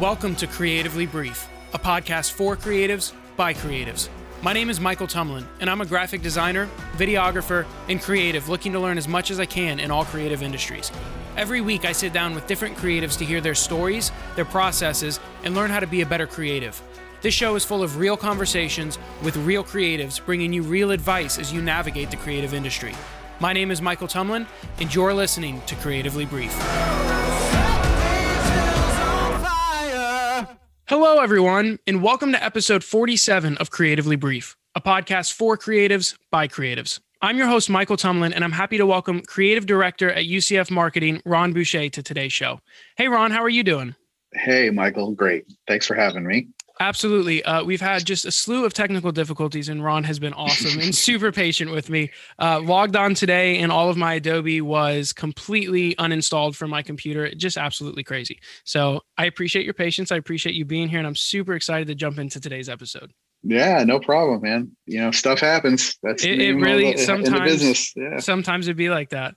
Welcome to Creatively Brief, a podcast for creatives by creatives. My name is Michael Tumlin, and I'm a graphic designer, videographer, and creative looking to learn as much as I can in all creative industries. Every week, I sit down with different creatives to hear their stories, their processes, and learn how to be a better creative. This show is full of real conversations with real creatives, bringing you real advice as you navigate the creative industry. My name is Michael Tumlin, and you're listening to Creatively Brief. Hello, everyone, and welcome to episode 47 of Creatively Brief, a podcast for creatives by creatives. I'm your host, Michael Tumlin, and I'm happy to welcome creative director at UCF Marketing, Ron Boucher, to today's show. Hey, Ron, how are you doing? Hey, Michael. Great. Thanks for having me. Absolutely. We've had just a slew of technical difficulties, and Ron has been awesome and super patient with me. Logged on today, and all of my Adobe was completely uninstalled from my computer. Just absolutely crazy. So I appreciate your patience. I appreciate you being here, and I'm super excited to jump into today's episode. Yeah, no problem, man. You know, stuff happens. That's it really sometimes in the business. Yeah. Sometimes it'd be like that.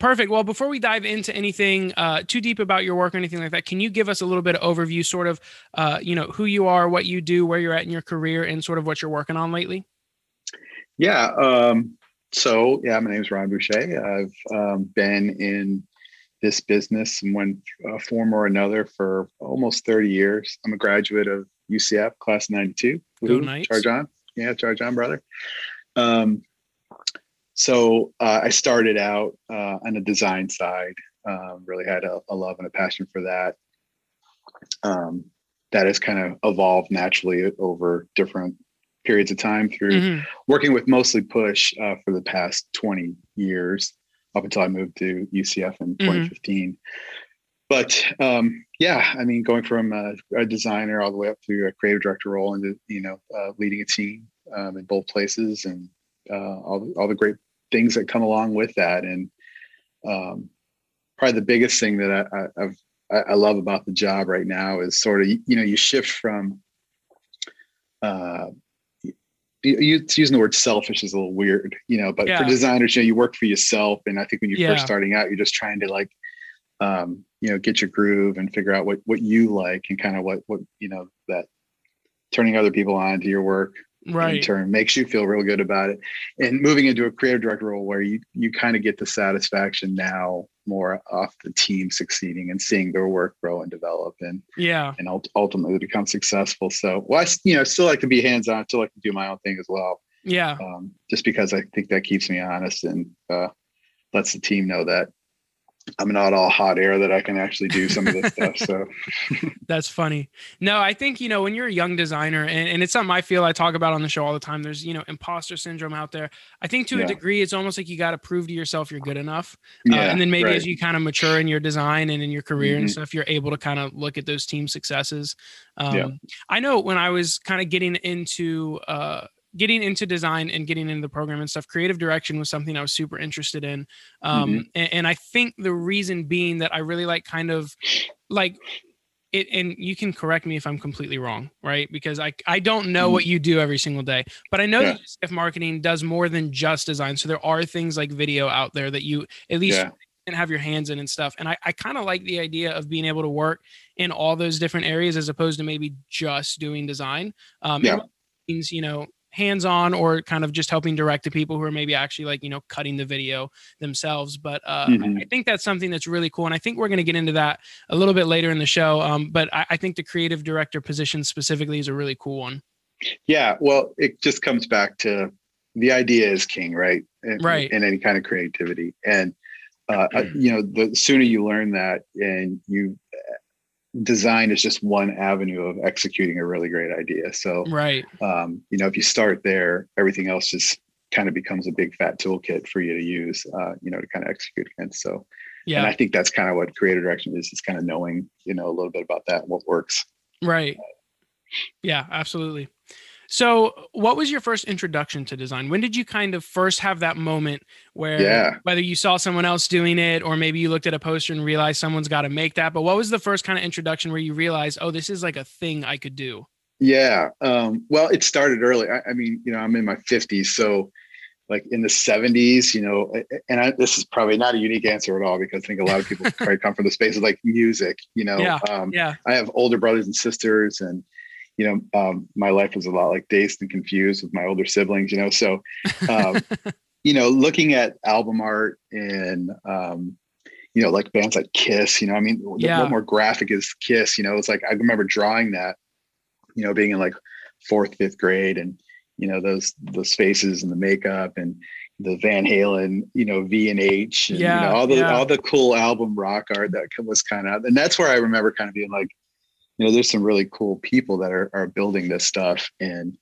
Perfect. Well, before we dive into anything too deep about your work or anything like that, can you give us a little bit of overview, sort of, who you are, what you do, where you're at in your career, and sort of what you're working on lately? Yeah. My name is Ron Boucher. I've been in this business in one form or another for almost 30 years. I'm a graduate of UCF, class 92. Go Knights. Charge on. Yeah, charge on, brother. So I started out on the design side, really had a love and a passion for that. That has kind of evolved naturally over different periods of time through working with mostly Push for the past 20 years up until I moved to UCF in 2015. But going from a designer all the way up to a creative director role and, leading a team in both places and all the great things that come along with that. And probably the biggest thing that I love about the job right now is sort of, you shift from, using the word selfish is a little weird, but yeah. For designers, you work for yourself. And I think when you're first starting out, you're just trying to get your groove and figure out what you like and kind of what that turning other people on to your work. Right. In turn makes you feel real good about it. And moving into a creative director role where you kind of get the satisfaction now more off the team succeeding and seeing their work grow and develop and ultimately become successful. So, I still like to be hands-on, still like to do my own thing as well. Yeah. Just because I think that keeps me honest and lets the team know that I'm not all hot air that I can actually do some of this stuff. So that's funny. No, I think, when you're a young designer and it's something I feel I talk about on the show all the time, there's, imposter syndrome out there. I think to a degree, it's almost like you got to prove to yourself you're good enough. And then maybe as you kind of mature in your design and in your career and stuff, you're able to kind of look at those team successes. I know when I was kind of getting into design and getting into the program and stuff, creative direction was something I was super interested in. And I think the reason being that I really like kind of like it, and you can correct me if I'm completely wrong, right? Because I don't know what you do every single day, but I know that UCF Marketing does more than just design. So there are things like video out there that you at least and have your hands in and stuff. And I kind of like the idea of being able to work in all those different areas as opposed to maybe just doing design. Means, hands-on or kind of just helping direct the people who are maybe actually cutting the video themselves. But I think that's something that's really cool. And I think we're going to get into that a little bit later in the show. But I think the creative director position specifically is a really cool one. Yeah. Well, it just comes back to the idea is king, right? And any kind of creativity. And, the sooner you learn that and you design is just one avenue of executing a really great idea. So, if you start there, everything else just kind of becomes a big fat toolkit for you to use, to kind of execute against. So, and I think that's kind of what creative direction is kind of knowing, a little bit about that and what works. Right. Yeah, absolutely. So what was your first introduction to design? When did you kind of first have that moment where whether you saw someone else doing it or maybe you looked at a poster and realized someone's got to make that, but what was the first kind of introduction where you realized, oh, this is like a thing I could do? Yeah. Well, it started early. I'm in my 50s. So like in the 70s, you know, and this is probably not a unique answer at all, because I think a lot of people probably come from the space of like music, you know. Yeah, I have older brothers and sisters, and, you know, my life was a lot like Dazed and Confused with my older siblings, you know, so, you know, looking at album art and, you know, like bands like Kiss, you know, I mean, what more graphic is Kiss, you know, it's like, I remember drawing that, you know, being in like 4th, 5th grade, and, you know, those faces and the makeup and the Van Halen, you know, V&H, and you know, all the cool album rock art that was kind of, and that's where I remember kind of being like, you know, there's some really cool people that are building this stuff. And,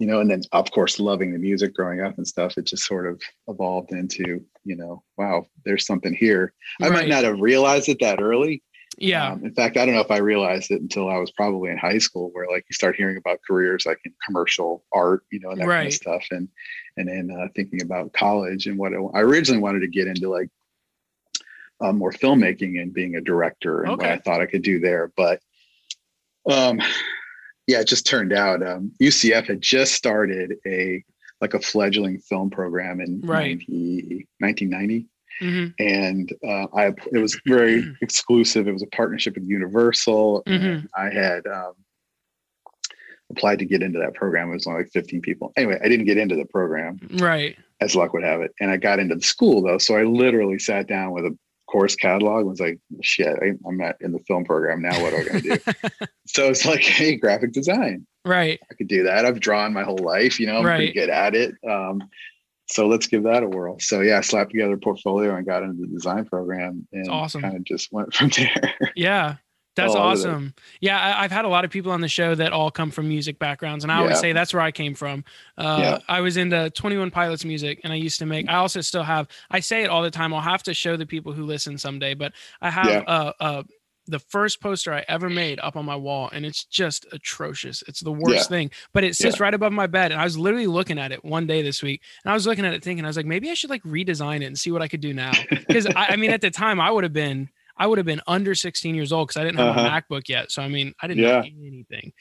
you know, and then of course, loving the music growing up and stuff, it just sort of evolved into, you know, wow, there's something here. Right. I might not have realized it that early. Yeah. In fact, I don't know if I realized it until I was probably in high school, where like you start hearing about careers like in commercial art, you know, and that kind of stuff. And then thinking about college and what I originally wanted to get into, like more filmmaking and being a director, and what I thought I could do there. But it just turned out UCF had just started a fledgling film program in 1990. Mm-hmm. And it was very exclusive. It was a partnership with Universal. Mm-hmm. And I had applied to get into that program. It was only like 15 people. Anyway, I didn't get into the program, right, as luck would have it. And I got into the school, though. So I literally sat down with a course catalog and was like, shit, I'm not in the film program now. What am I going to do? So it's like, hey, graphic design. Right. I could do that. I've drawn my whole life. You know, I'm pretty good at it. So let's give that a whirl. So I slapped together a portfolio and got into the design program, and kind of just went from there. Yeah. That's awesome. Yeah. I've had a lot of people on the show that all come from music backgrounds, and I always say that's where I came from. I was into 21 Pilots music, and I also still have, I say it all the time, I'll have to show the people who listen someday, but I have the first poster I ever made up on my wall, and it's just atrocious. It's the worst thing, but it sits right above my bed. And I was literally looking at it one day this week, and I was looking at it thinking, I was like, maybe I should like redesign it and see what I could do now. Cause I mean, at the time I would have been under 16 years old, cause I didn't have a MacBook yet. So, I mean, I didn't know anything.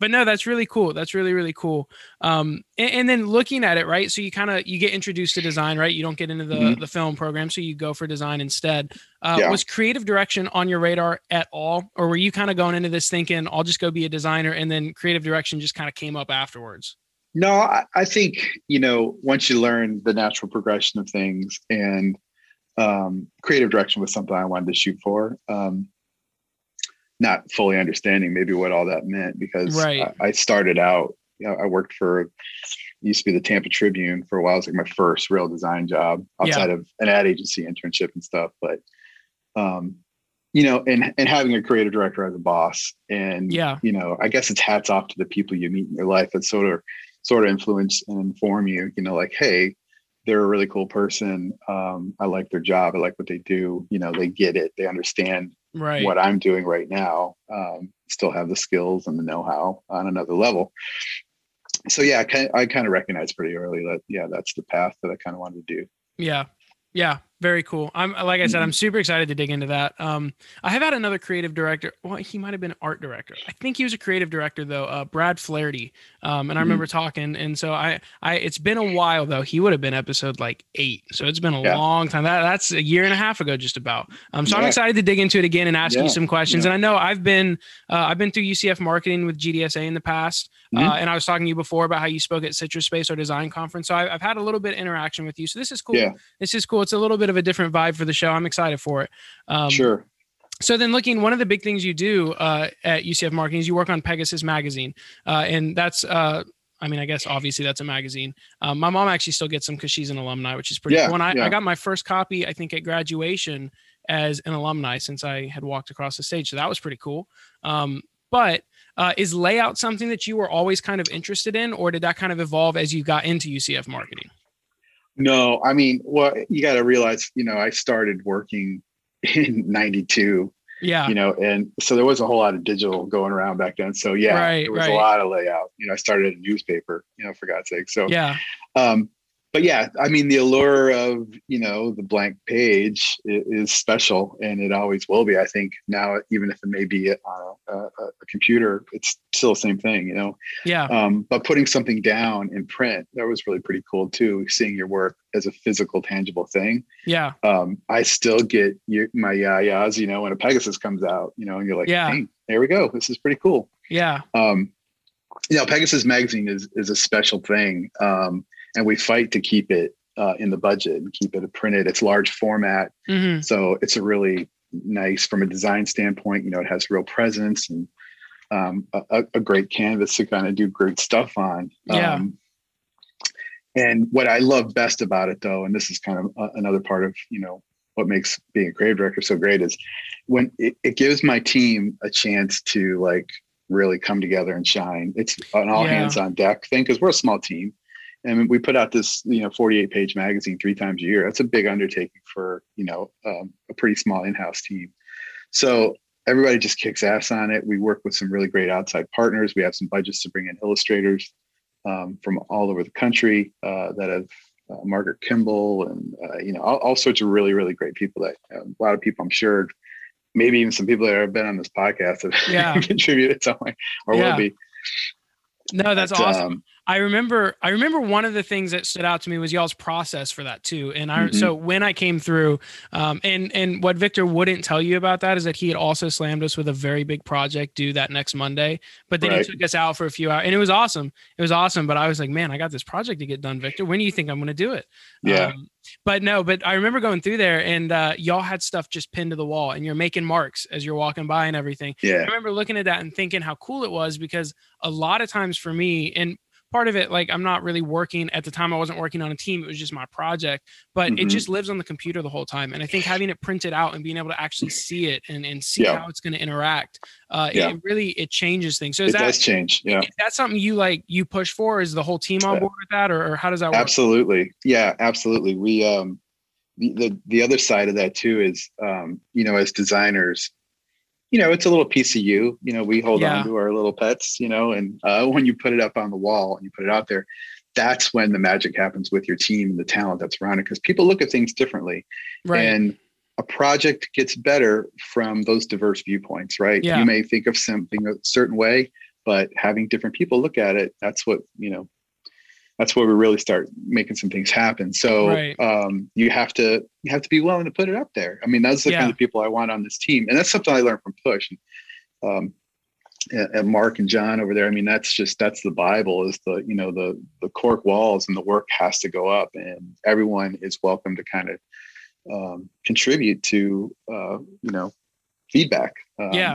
But no, that's really cool. That's really, really cool. And then looking at it, right. So you get introduced to design, right? You don't get into the film program. So you go for design instead. Was creative direction on your radar at all? Or were you kind of going into this thinking, I'll just go be a designer, and then creative direction just kind of came up afterwards? No, I think, you know, once you learn the natural progression of things, and creative direction was something I wanted to shoot for. Not fully understanding maybe what all that meant, because I started out, you know, I worked for, used to be the Tampa Tribune for a while. It was like my first real design job outside of an ad agency internship and stuff. But, you know, and having a creative director as a boss, and, you know, I guess it's hats off to the people you meet in your life that sort of influence and inform you, you know, like, hey, they're a really cool person. I like their job. I like what they do. You know, they get it. They understand what I'm doing right now. Still have the skills and the know-how on another level. So I kind of recognized pretty early that, that's the path that I kind of wanted to do. Yeah. Yeah. Very cool. Like I said, I'm super excited to dig into that. I have had another creative director. Well, he might've been an art director. I think he was a creative director though, Brad Flaherty. And I remember talking, and so it's been a while though. He would have been episode like 8. So it's been a long time. That's a year and a half ago, just about. So I'm excited to dig into it again and ask you some questions. And I know I've been through UCF Marketing with GDSA in the past. And I was talking to you before about how you spoke at Citrus Space, our design conference. So I've had a little bit of interaction with you. So this is cool. Yeah. This is cool. It's a little bit of a different vibe for the show. I'm excited for it. Sure. So then one of the big things you do at UCF Marketing is you work on Pegasus Magazine. And that's, I mean, I guess obviously that's a magazine. My mom actually still gets them because she's an alumni, which is pretty cool. And I got my first copy, I think, at graduation as an alumni, since I had walked across the stage. So that was pretty cool. But is layout something that you were always kind of interested in, or did that kind of evolve as you got into UCF Marketing? No, I mean, well, you got to realize, you know, I started working in 92, you know, and so there was a whole lot of digital going around back then. So there was a lot of layout, you know, I started a newspaper, you know, for God's sake. So, But yeah, I mean, the allure of, you know, the blank page is special, and it always will be. I think now, even if it may be on a computer, it's still the same thing, you know? Yeah. But putting something down in print, that was really pretty cool too. Seeing your work as a physical, tangible thing. Yeah. I still get my yahs, you know, when a Pegasus comes out, you know, and you're like, yeah, hey, there we go. This is pretty cool. Yeah. You know, Pegasus Magazine is a special thing. And we fight to keep it in the budget and keep it printed. It's large format. Mm-hmm. So it's a really nice, from a design standpoint, you know, it has real presence and a great canvas to kind of do great stuff on. Yeah. And what I love best about it, though, and this is kind of another part of, you know, what makes being a creative director so great, is when it gives my team a chance to like really come together and shine. It's an all hands on deck thing because we're a small team. And we put out this, you know, 48-page magazine 3 times a year. That's a big undertaking for, you know, a pretty small in-house team. So everybody just kicks ass on it. We work with some really great outside partners. We have some budgets to bring in illustrators from all over the country that have Margaret Kimball and, you know, all sorts of really, really great people that a lot of people, I'm sure, maybe even some people that have been on this podcast have contributed somewhere or will be. No, that's awesome. I remember one of the things that stood out to me was y'all's process for that too. And so when I came through, and what Victor wouldn't tell you about that is that he had also slammed us with a very big project due that next Monday, but then he took us out for a few hours and it was awesome. But I was like, man, I got this project to get done, Victor. When do you think I'm going to do it? Yeah. But I remember going through there and y'all had stuff just pinned to the wall and you're making marks as you're walking by and everything. Yeah. I remember looking at that and thinking how cool it was, because a lot of times for me, and part of it, like, I'm not really working at the time. I wasn't working on a team. It was just my project, but it just lives on the computer the whole time. And I think having it printed out and being able to actually see it and see how it's going to interact, it really changes things. So it does change. Yeah. Is that something you push for? Is the whole team on board with that, or how does that work? Absolutely. Yeah, absolutely. We, the other side of that too is, you know, as designers, you know, it's a little piece of you. You know, we hold on to our little pets, you know, and when you put it up on the wall and you put it out there, that's when the magic happens with your team and the talent that's around it, because people look at things differently. Right. And a project gets better from those diverse viewpoints, right? Yeah. You may think of something a certain way, but having different people look at it, that's where we really start making some things happen. So you have to be willing to put it up there. I mean, that's the kind of people I want on this team. And that's something I learned from Push and Mark and John over there. I mean, that's the Bible, is the, you know, the cork walls, and the work has to go up, and everyone is welcome to kind of contribute to, you know, feedback,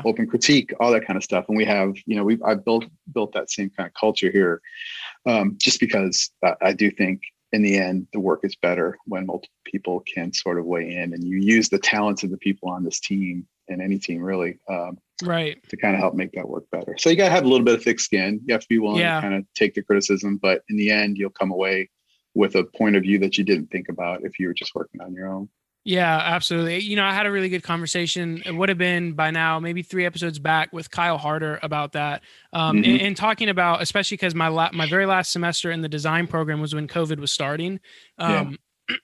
open critique, all that kind of stuff. And we have, you know, I've built that same kind of culture here, just because I do think in the end, the work is better when multiple people can sort of weigh in, and you use the talents of the people on this team and any team really, to kind of help make that work better. So you gotta have a little bit of thick skin. You have to be willing to kind of take the criticism, but in the end, you'll come away with a point of view that you didn't think about if you were just working on your own. Yeah, absolutely. You know, I had a really good conversation. It would have been by now, maybe 3 episodes back, with Kyle Harder about that. And talking about, especially because my very last semester in the design program was when COVID was starting.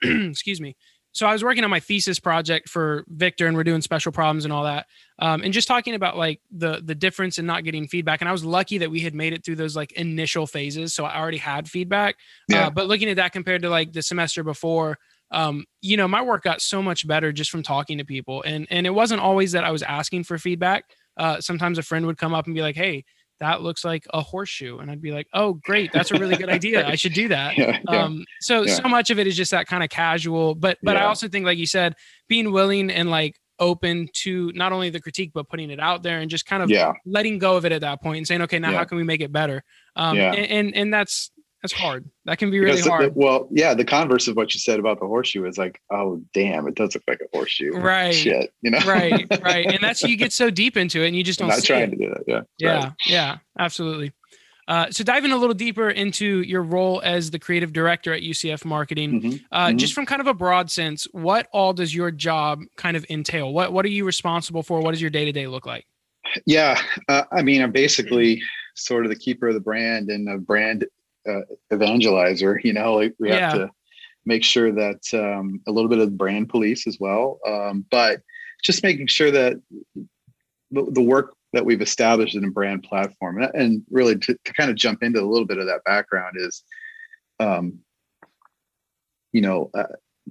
Excuse me. So I was working on my thesis project for Victor, and we're doing special problems and all that. And just talking about like the difference in not getting feedback. And I was lucky that we had made it through those like initial phases. So I already had feedback, but looking at that compared to like the semester before, you know, my work got so much better just from talking to people. And it wasn't always that I was asking for feedback. Sometimes a friend would come up and be like, hey, that looks like a horseshoe. And I'd be like, oh, great. That's a really good idea. I should do that. So much of it is just that kind of casual, but I also think, like you said, being willing and like open to not only the critique, but putting it out there and just kind of letting go of it at that point and saying, okay, now how can we make it better? And that's hard. That can be really hard. Well, yeah. The converse of what you said about the horseshoe is like, oh damn, it does look like a horseshoe. Right. Shit. You know. Right. And that's, you get so deep into it and you just don't. I'm not trying to do that. Yeah. Yeah. Right. Yeah. Absolutely. So diving a little deeper into your role as the creative director at UCF Marketing, just from kind of a broad sense, what all does your job kind of entail? What are you responsible for? What does your day-to-day look like? Yeah. I mean, I'm basically sort of the keeper of the brand and a brand evangelizer, you know, like we have to make sure that a little bit of brand police as well, but just making sure that the work that we've established in a brand platform, and really to kind of jump into a little bit of that background is,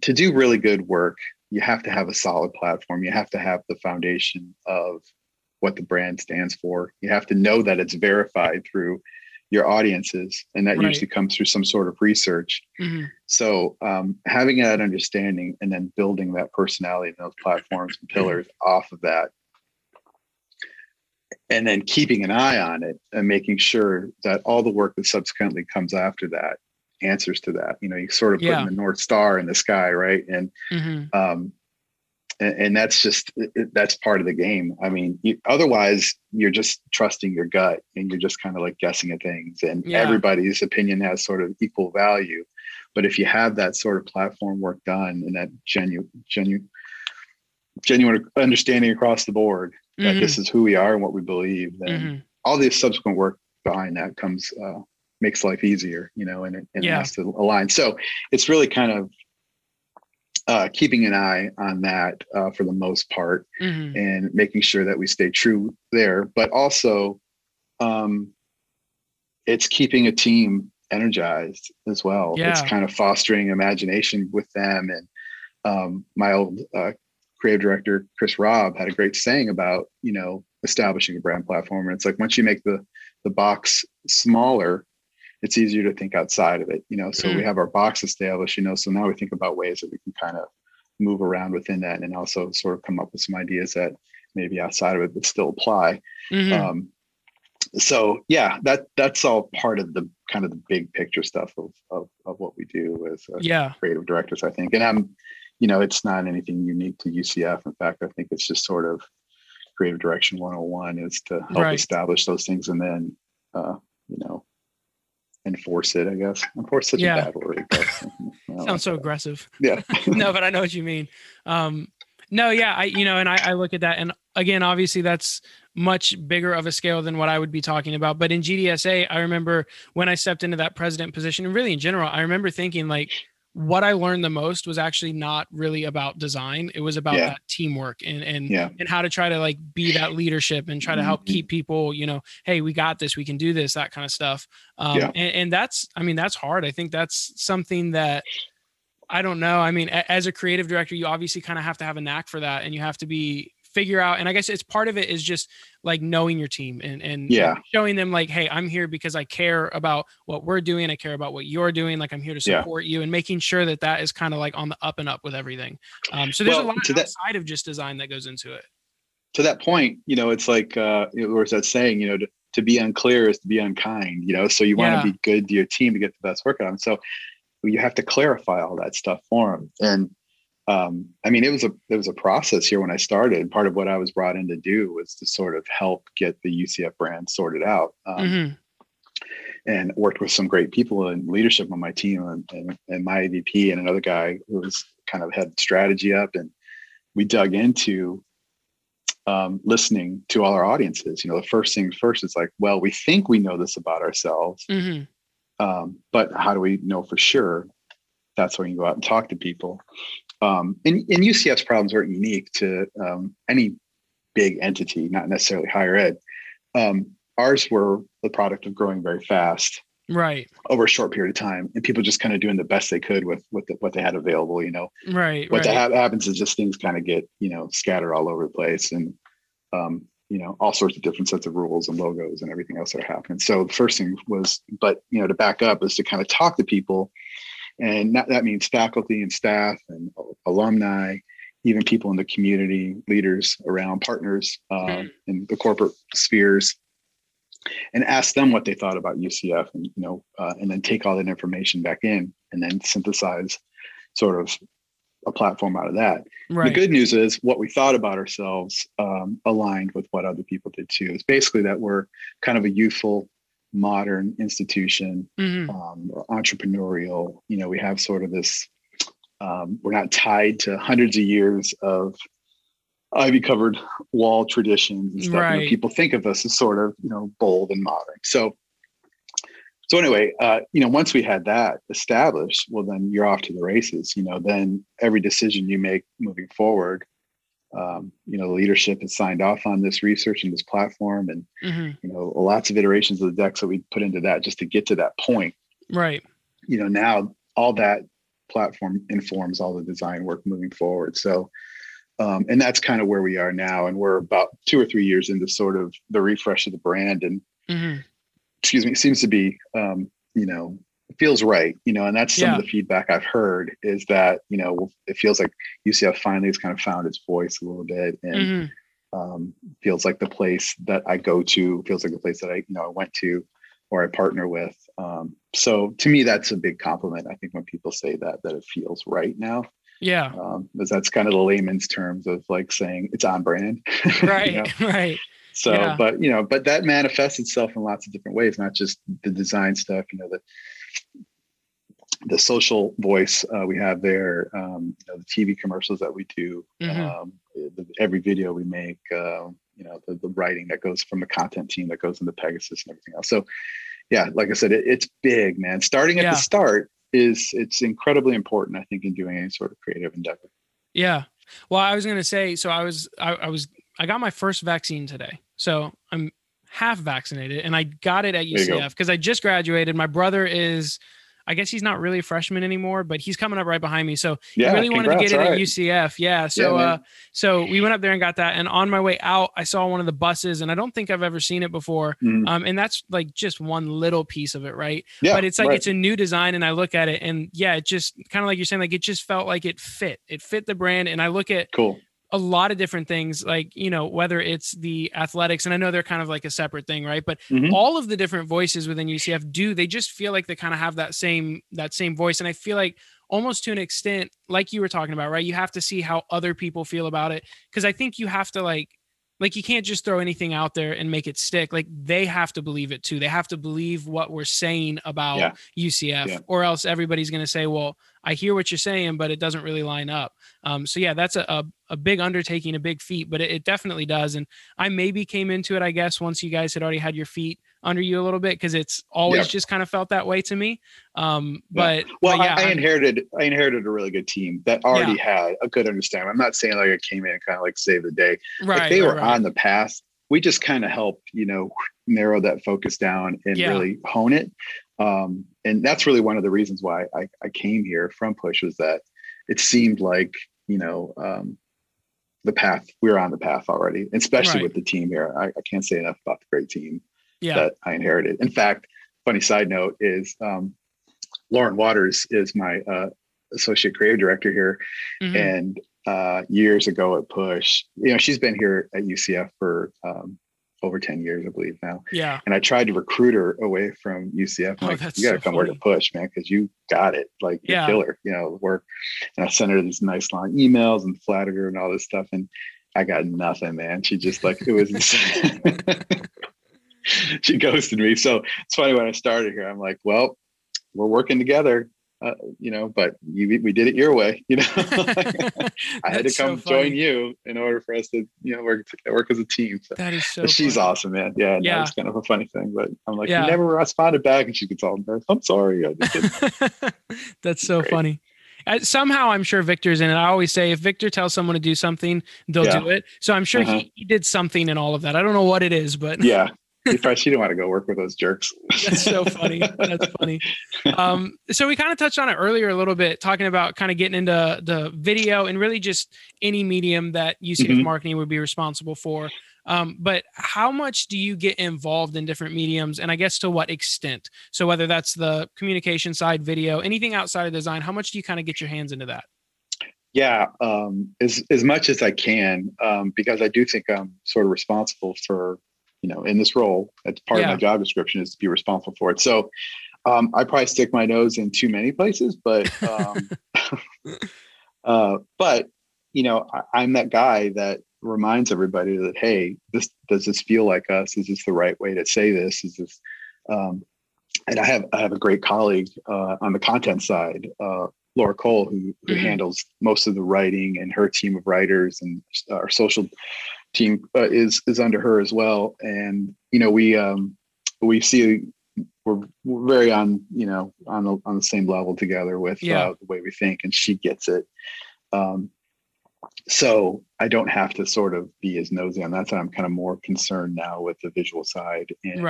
to do really good work, you have to have a solid platform. You have to have the foundation of what the brand stands for. You have to know that it's verified through your audiences, and that usually comes through some sort of research. Mm-hmm. So having that understanding and then building that personality and those platforms and pillars off of that, and then keeping an eye on it and making sure that all the work that subsequently comes after that answers to that. You know, you sort of put in the North Star in the sky, right? And and that's just, that's part of the game. I mean, otherwise you're just trusting your gut and you're just kind of like guessing at things, and everybody's opinion has sort of equal value. But if you have that sort of platform work done and that genuine understanding across the board that this is who we are and what we believe, then all the subsequent work behind that comes, makes life easier, you know, and it has to align. So it's really kind of, keeping an eye on that for the most part, and making sure that we stay true there. But also, it's keeping a team energized as well. Yeah. It's kind of fostering imagination with them. And my old creative director, Chris Robb, had a great saying about, you know, establishing a brand platform. And it's like, once you make the box smaller, it's easier to think outside of it, you know, so we have our box established, you know, so now we think about ways that we can kind of move around within that, and also sort of come up with some ideas that maybe outside of it, but still apply. So yeah, that's all part of the kind of the big picture stuff of what we do as creative directors, I think. And I'm, you know, it's not anything unique to UCF. In fact, I think it's just sort of creative direction 101 is to help establish those things. And then, you know, enforce it, I guess. Enforce such a bad word. Sounds like so aggressive. Yeah. No, but I know what you mean. No, yeah, I look at that, and again, obviously that's much bigger of a scale than what I would be talking about. But in GDSA, I remember when I stepped into that president position, and really in general, I remember thinking like, what I learned the most was actually not really about design. It was about that teamwork and how to try to like be that leadership and try to help keep people, you know, hey, we got this, we can do this, that kind of stuff. And that's, I mean, that's hard. I think that's something that, I don't know. I mean, as a creative director, you obviously kind of have to have a knack for that, and you have to figure out. And I guess it's part of it is just like knowing your team and showing them like, hey, I'm here because I care about what we're doing. I care about what you're doing. Like, I'm here to support you, and making sure that that is kind of like on the up and up with everything. So there's a lot outside of just design that goes into it. To that point, you know, it's like, or is that saying, you know, to be unclear is to be unkind, you know, so you want to be good to your team to get the best work out of them. So you have to clarify all that stuff for them. And I mean, it was a process here when I started. Part of what I was brought in to do was to sort of help get the UCF brand sorted out, and worked with some great people in leadership on my team, and my AVP and another guy who was kind of had strategy up, and we dug into listening to all our audiences. You know, the first thing first is like, well, we think we know this about ourselves, but how do we know for sure? That's when you go out and talk to people. And UCF's problems aren't unique to any big entity, not necessarily higher ed. Ours were the product of growing very fast, right, over a short period of time, and people just kind of doing the best they could with what they had available. You know, right. What happens is just things kind of get, you know, scattered all over the place, and you know, all sorts of different sets of rules and logos and everything else that are happening. So the first thing was, but you know, to back up is to kind of talk to people. And that means faculty and staff and alumni, even people in the community, leaders around, partners in the corporate spheres, and ask them what they thought about UCF, and you know, and then take all that information back in, and then synthesize sort of a platform out of that. Right. The good news is what we thought about ourselves aligned with what other people did too. It's basically that we're kind of a youthful, modern institution, or entrepreneurial. You know, we have sort of this, we're not tied to hundreds of years of ivy covered wall traditions and stuff. Right. You know, people think of us as sort of, you know, bold and modern. So So anyway, once we had that established, well, then you're off to the races. Then every decision you make moving forward, leadership has signed off on this research and this platform, and lots of iterations of the decks that we put into that just to get to that point. Right. Now all that platform informs all the design work moving forward. So, and that's kind of where we are now, and we're about 2 or 3 years into sort of the refresh of the brand, and it seems to be, it feels right, and that's some of the feedback I've heard is that, it feels like UCF finally has kind of found its voice a little bit, and feels like the place that I go to, feels like the place that I, I went to or I partner with. So to me, that's a big compliment. I think when people say that it feels right now. Yeah. Because that's kind of the layman's terms of like saying it's on brand. Right. Right. So, but that manifests itself in lots of different ways, not just the design stuff, the social voice we have there, the TV commercials that we do, every video we make, the writing that goes from the content team that goes into Pegasus and everything else. So yeah, like I said, it's big, man. Starting at the start it's incredibly important, I think, in doing any sort of creative endeavor. Yeah. Well, I was going to say, so I got my first vaccine today, so I'm half vaccinated, and I got it at UCF because I just graduated. My brother is, I guess he's not really a freshman anymore, but he's coming up right behind me. So he really wanted to get it at UCF. Yeah. So, so we went up there and got that. And on my way out, I saw one of the buses, and I don't think I've ever seen it before. And that's like just one little piece of it. Right. Yeah, but it's like, it's a new design, and I look at it, and it just kind of like you're saying, like, it just felt like it fit the brand. And I look at a lot of different things, like, whether it's the athletics, and I know they're kind of like a separate thing, right? But all of the different voices within UCF they just feel like they kind of have that same voice. And I feel like almost to an extent, like you were talking about, right? You have to see how other people feel about it. Cause I think you have to like you can't just throw anything out there and make it stick. Like they have to believe it too. They have to believe what we're saying about UCF or else everybody's going to say, well, I hear what you're saying, but it doesn't really line up. So yeah, that's a big undertaking, a big feat, but it definitely does. And I maybe came into it, I guess, once you guys had already had your feet under you a little bit, because it's always just kind of felt that way to me. I inherited a really good team that already had a good understanding. I'm not saying like I came in and kind of like saved the day. Right. Like they were on the path. We just kind of helped, narrow that focus down and really hone it. And that's really one of the reasons why I came here from Push, was that it seemed like, we were on the path already, especially with the team here. I can't say enough about the great team that I inherited. In fact, funny side note is Lauren Waters is my associate creative director here. And years ago at Push, she's been here at UCF for over 10 years, I believe now. Yeah. And I tried to recruit her away from UCF. I'm you got to come work at Push, man, because you got it. Like, you're a killer, work. And I sent her these nice long emails and flattered her and all this stuff. And I got nothing, man. She just like, it was insane. She ghosted me. So it's funny, when I started here, I'm like, well, we're working together, but we did it your way, I had to come join you in order for us to, work as a team. So that is so she's funny. Awesome, man. Yeah. No, it's kind of a funny thing, but I'm like, you never responded back, and she could tell me, I'm sorry. I didn't. That's so funny. Somehow I'm sure Victor's in it. I always say if Victor tells someone to do something, they'll do it. So I'm sure he did something in all of that. I don't know what it is, but she didn't want to go work with those jerks. That's so funny. That's funny. So we kind of touched on it earlier a little bit, talking about kind of getting into the video and really just any medium that UCF Marketing would be responsible for. But how much do you get involved in different mediums, and I guess to what extent? So whether that's the communication side, video, anything outside of design, how much do you kind of get your hands into that? Yeah, as much as I can, because I do think I'm sort of responsible for, in this role, that's part of my job description, is to be responsible for it. So I probably stick my nose in too many places, but, I'm that guy that reminds everybody that, hey, does this feel like us? Is this the right way to say this? Is this, and I have a great colleague on the content side, Laura Cole, who handles most of the writing, and her team of writers and our social team is under her as well. And we see we're very on, you know, on the same level together with the way we think, and she gets it. So I don't have to sort of be as nosy on that side. I'm kind of more concerned now with the visual side and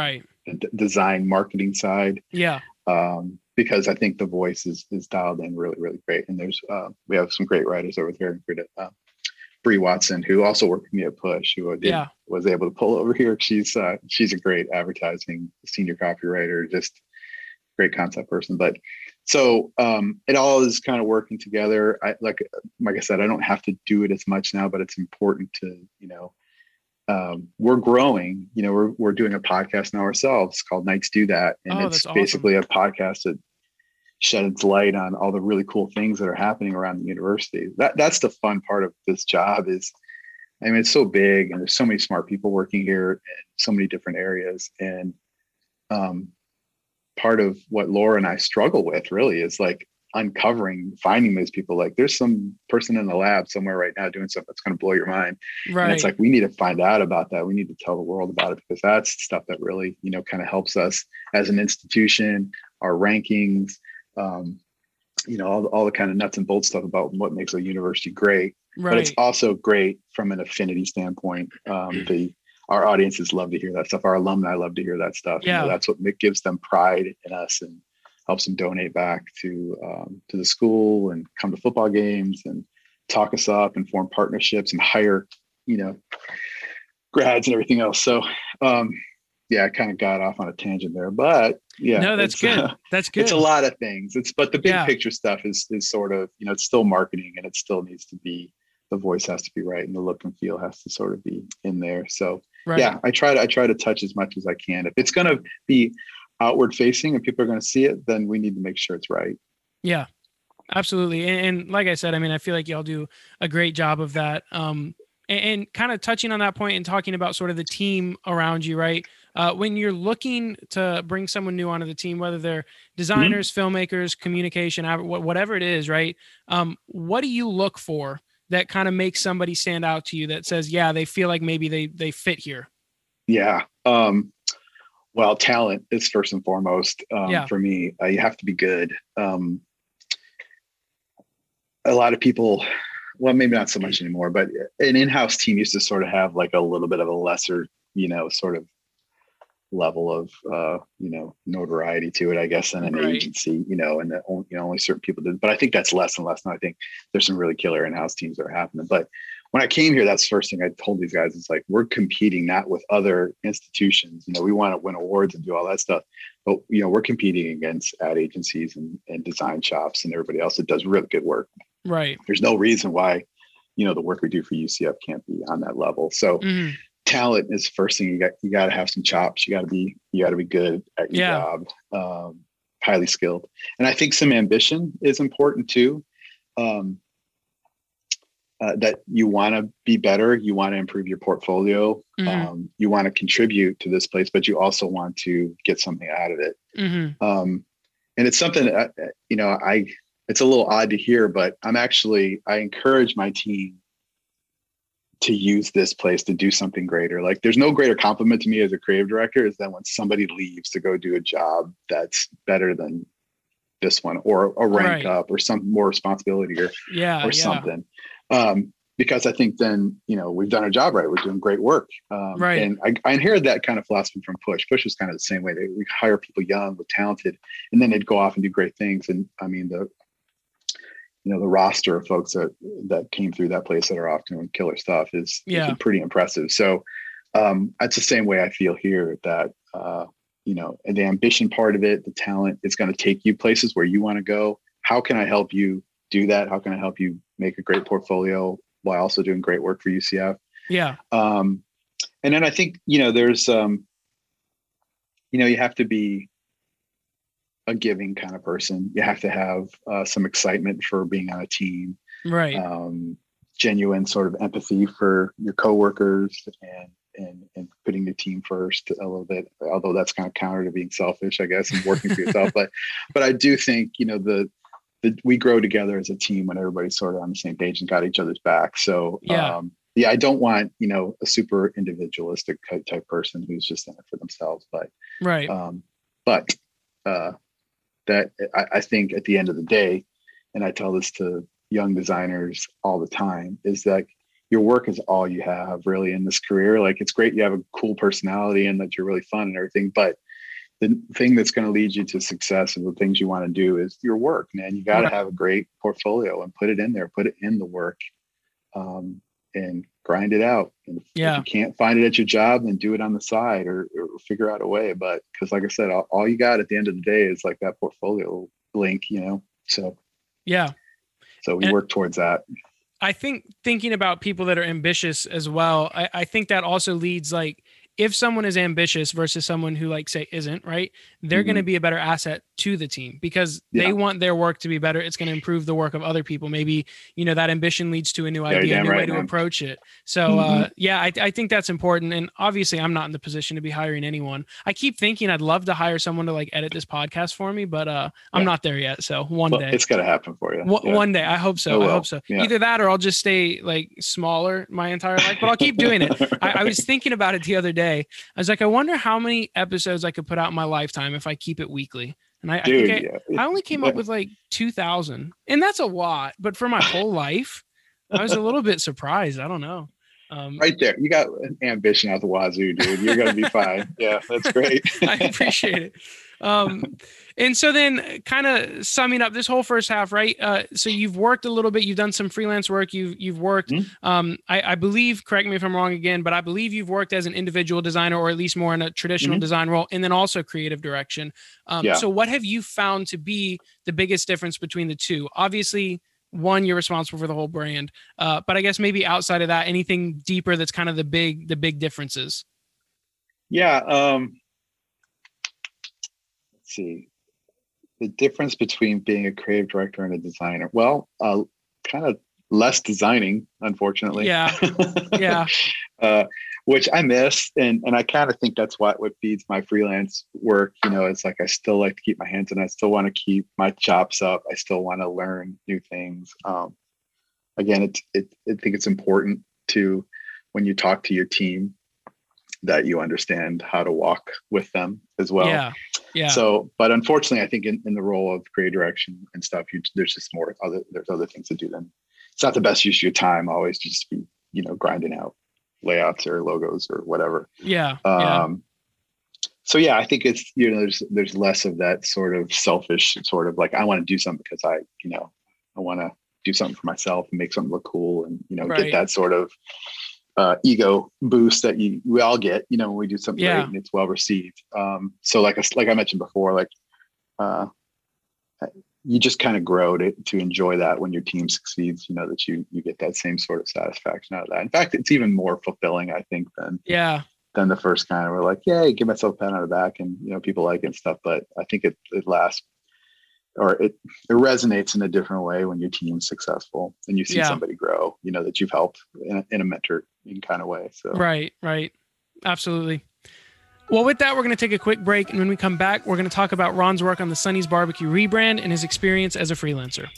the design marketing side. Yeah. Because I think the voice is dialed in really, really great. And there's, we have some great writers over there, including Brie Watson, who also worked with me at Push, who was able to pull over here. She's a great advertising senior copywriter, just great concept person. But so it all is kind of working together. Like I said, I don't have to do it as much now, but it's important to, you know, we're growing, you know, we're doing a podcast now ourselves called Nights Do That. And it's basically awesome. A podcast that shed its light on all the really cool things that are happening around the university. That's the fun part of this job is, I mean, it's so big and there's so many smart people working here in so many different areas. And part of what Laura and I struggle with really is like uncovering, finding those people. Like there's some person in the lab somewhere right now doing something that's going to blow your mind. Right. And it's like, we need to find out about that. We need to tell the world about it, because that's stuff that really, you know, kind of helps us as an institution, our rankings, you know, all the kind of nuts and bolts stuff about what makes a university great. Right. But it's also great from an affinity standpoint. Our audiences love to hear that stuff. Our alumni love to hear that stuff. Yeah. You know, that's what gives them pride in us and helps them donate back to the school and come to football games and talk us up and form partnerships and hire, you know, grads and everything else. So, I kind of got off on a tangent there, but yeah, no, that's good. That's good. It's a lot of things. But the big picture stuff is sort of, you know, it's still marketing, and it still needs to be, the voice has to be right, and the look and feel has to sort of be in there. So I try to touch as much as I can. If it's going to be outward facing and people are going to see it, then we need to make sure it's right. Yeah, absolutely. And like I said, I mean, I feel like y'all do a great job of that. And kind of touching on that point and talking about sort of the team around you, right? When you're looking to bring someone new onto the team, whether they're designers, filmmakers, communication, whatever it is, right? What do you look for that kind of makes somebody stand out to you, that says, yeah, they feel like maybe they fit here? Yeah. Well, talent is first and foremost for me. You have to be good. A lot of people, well, maybe not so much anymore, but an in-house team used to sort of have like a little bit of a lesser, you know, sort of level of, you know, notoriety to it, I guess, in an agency, you know, and that only, you know, only certain people did. But I think that's less and less now. I think there's some really killer in-house teams that are happening. But when I came here, that's the first thing I told these guys. It's like, we're competing not with other institutions. You know, we want to win awards and do all that stuff, but, you know, we're competing against ad agencies and design shops and everybody else that does really good work. Right. There's no reason why, you know, the work we do for UCF can't be on that level. So talent is the first thing. You got to have some chops. You got to be good at your job, highly skilled. And I think some ambition is important too. That you want to be better, you want to improve your portfolio, you want to contribute to this place, but you also want to get something out of it. And it's something that, you know, it's a little odd to hear, but I encourage my team to use this place to do something greater. Like, there's no greater compliment to me as a creative director is that when somebody leaves to go do a job that's better than this one, or a rank up, or some more responsibility, or something. Because I think then, you know, we've done our job right. We're doing great work. And I inherited that kind of philosophy from Push. Push was kind of the same way. We hire people young, we're talented, and then they'd go off and do great things. And I mean, the roster of folks that came through that place that are often doing killer stuff is pretty impressive. So that's the same way I feel here, that, you know, and the ambition part of it, the talent, it's going to take you places where you want to go. How can I help you do that? How can I help you make a great portfolio while also doing great work for UCF? Yeah. And then I think, you know, there's, you know, you have to be a giving kind of person. You have to have some excitement for being on a team. Right. Genuine sort of empathy for your coworkers and putting your team first a little bit, although that's kind of counter to being selfish, I guess, and working for yourself. But I do think, you know, we grow together as a team when everybody's sort of on the same page and got each other's back. So, I don't want, you know, a super individualistic type person who's just in it for themselves, but that I think at the end of the day, and I tell this to young designers all the time, is that your work is all you have really in this career. Like, it's great you have a cool personality and that you're really fun and everything, but the thing that's going to lead you to success and the things you want to do is your work, man. You got to have a great portfolio and put it in there, put it in the work, and grind it out. And if you can't find it at your job, then do it on the side, or figure out a way. But because like I said, all you got at the end of the day is like that portfolio link, you know? So, yeah. So we work towards that. I think thinking about people that are ambitious as well, I think that also leads, like, if someone is ambitious versus someone who, like, say, isn't, right, they're mm-hmm. going to be a better asset to the team because they want their work to be better. It's going to improve the work of other people. Maybe, you know, that ambition leads to a new idea, a new way to approach it. So, I think that's important. And obviously I'm not in the position to be hiring anyone. I keep thinking I'd love to hire someone to, like, edit this podcast for me, but I'm not there yet. So one day. It's going to happen for you. One day. I hope so. Yeah. Either that or I'll just stay, like, smaller my entire life, but I'll keep doing it. I was thinking about it the other day. I was like, I wonder how many episodes I could put out in my lifetime if I keep it weekly. And I only came up with like 2,000, and that's a lot, but for my whole life, I was a little bit surprised. I don't know. Right there. You got an ambition out the wazoo, dude. You're going to be fine. Yeah, that's great. I appreciate it. And so then kind of summing up this whole first half, right? So you've worked a little bit, you've done some freelance work, you've worked, I believe, correct me if I'm wrong again, but I believe you've worked as an individual designer, or at least more in a traditional design role, and then also creative direction. So what have you found to be the biggest difference between the two? Obviously, one, you're responsible for the whole brand. But I guess maybe outside of that, anything deeper that's kind of the big differences. Yeah. Let's see. The difference between being a creative director and a designer. Well, kind of less designing, unfortunately. Yeah. Yeah. Which I miss. And I kind of think that's what feeds my freelance work. You know, it's like, I still like to keep my hands in. I still want to keep my chops up. I still want to learn new things. Again, I think it's important to, when you talk to your team, that you understand how to walk with them as well. Yeah. Yeah. So, but unfortunately, I think in the role of creative direction and stuff, there's just more there's other things to do then. It's not the best use of your time always to just be, you know, grinding out layouts or logos or whatever. Yeah. So yeah, I think it's, you know, there's less of that sort of selfish sort of like, I want to do something because I want to do something for myself and make something look cool and, you know, get that sort of ego boost that we all get, you know, when we do something right and it's well received. So like I mentioned before, like, you just kind of grow to enjoy that when your team succeeds, you know, that you get that same sort of satisfaction out of that. In fact, it's even more fulfilling, I think, than the first kind of, we're like, yay, give myself a pat on the back and, you know, people like it and stuff. But I think it lasts, or it resonates in a different way when your team's successful and you see somebody grow, you know, that you've helped in a mentor in kind of way. So. Right. Absolutely. Well, with that, we're going to take a quick break. And when we come back, we're going to talk about Ron's work on the Sunny's Barbecue rebrand and his experience as a freelancer.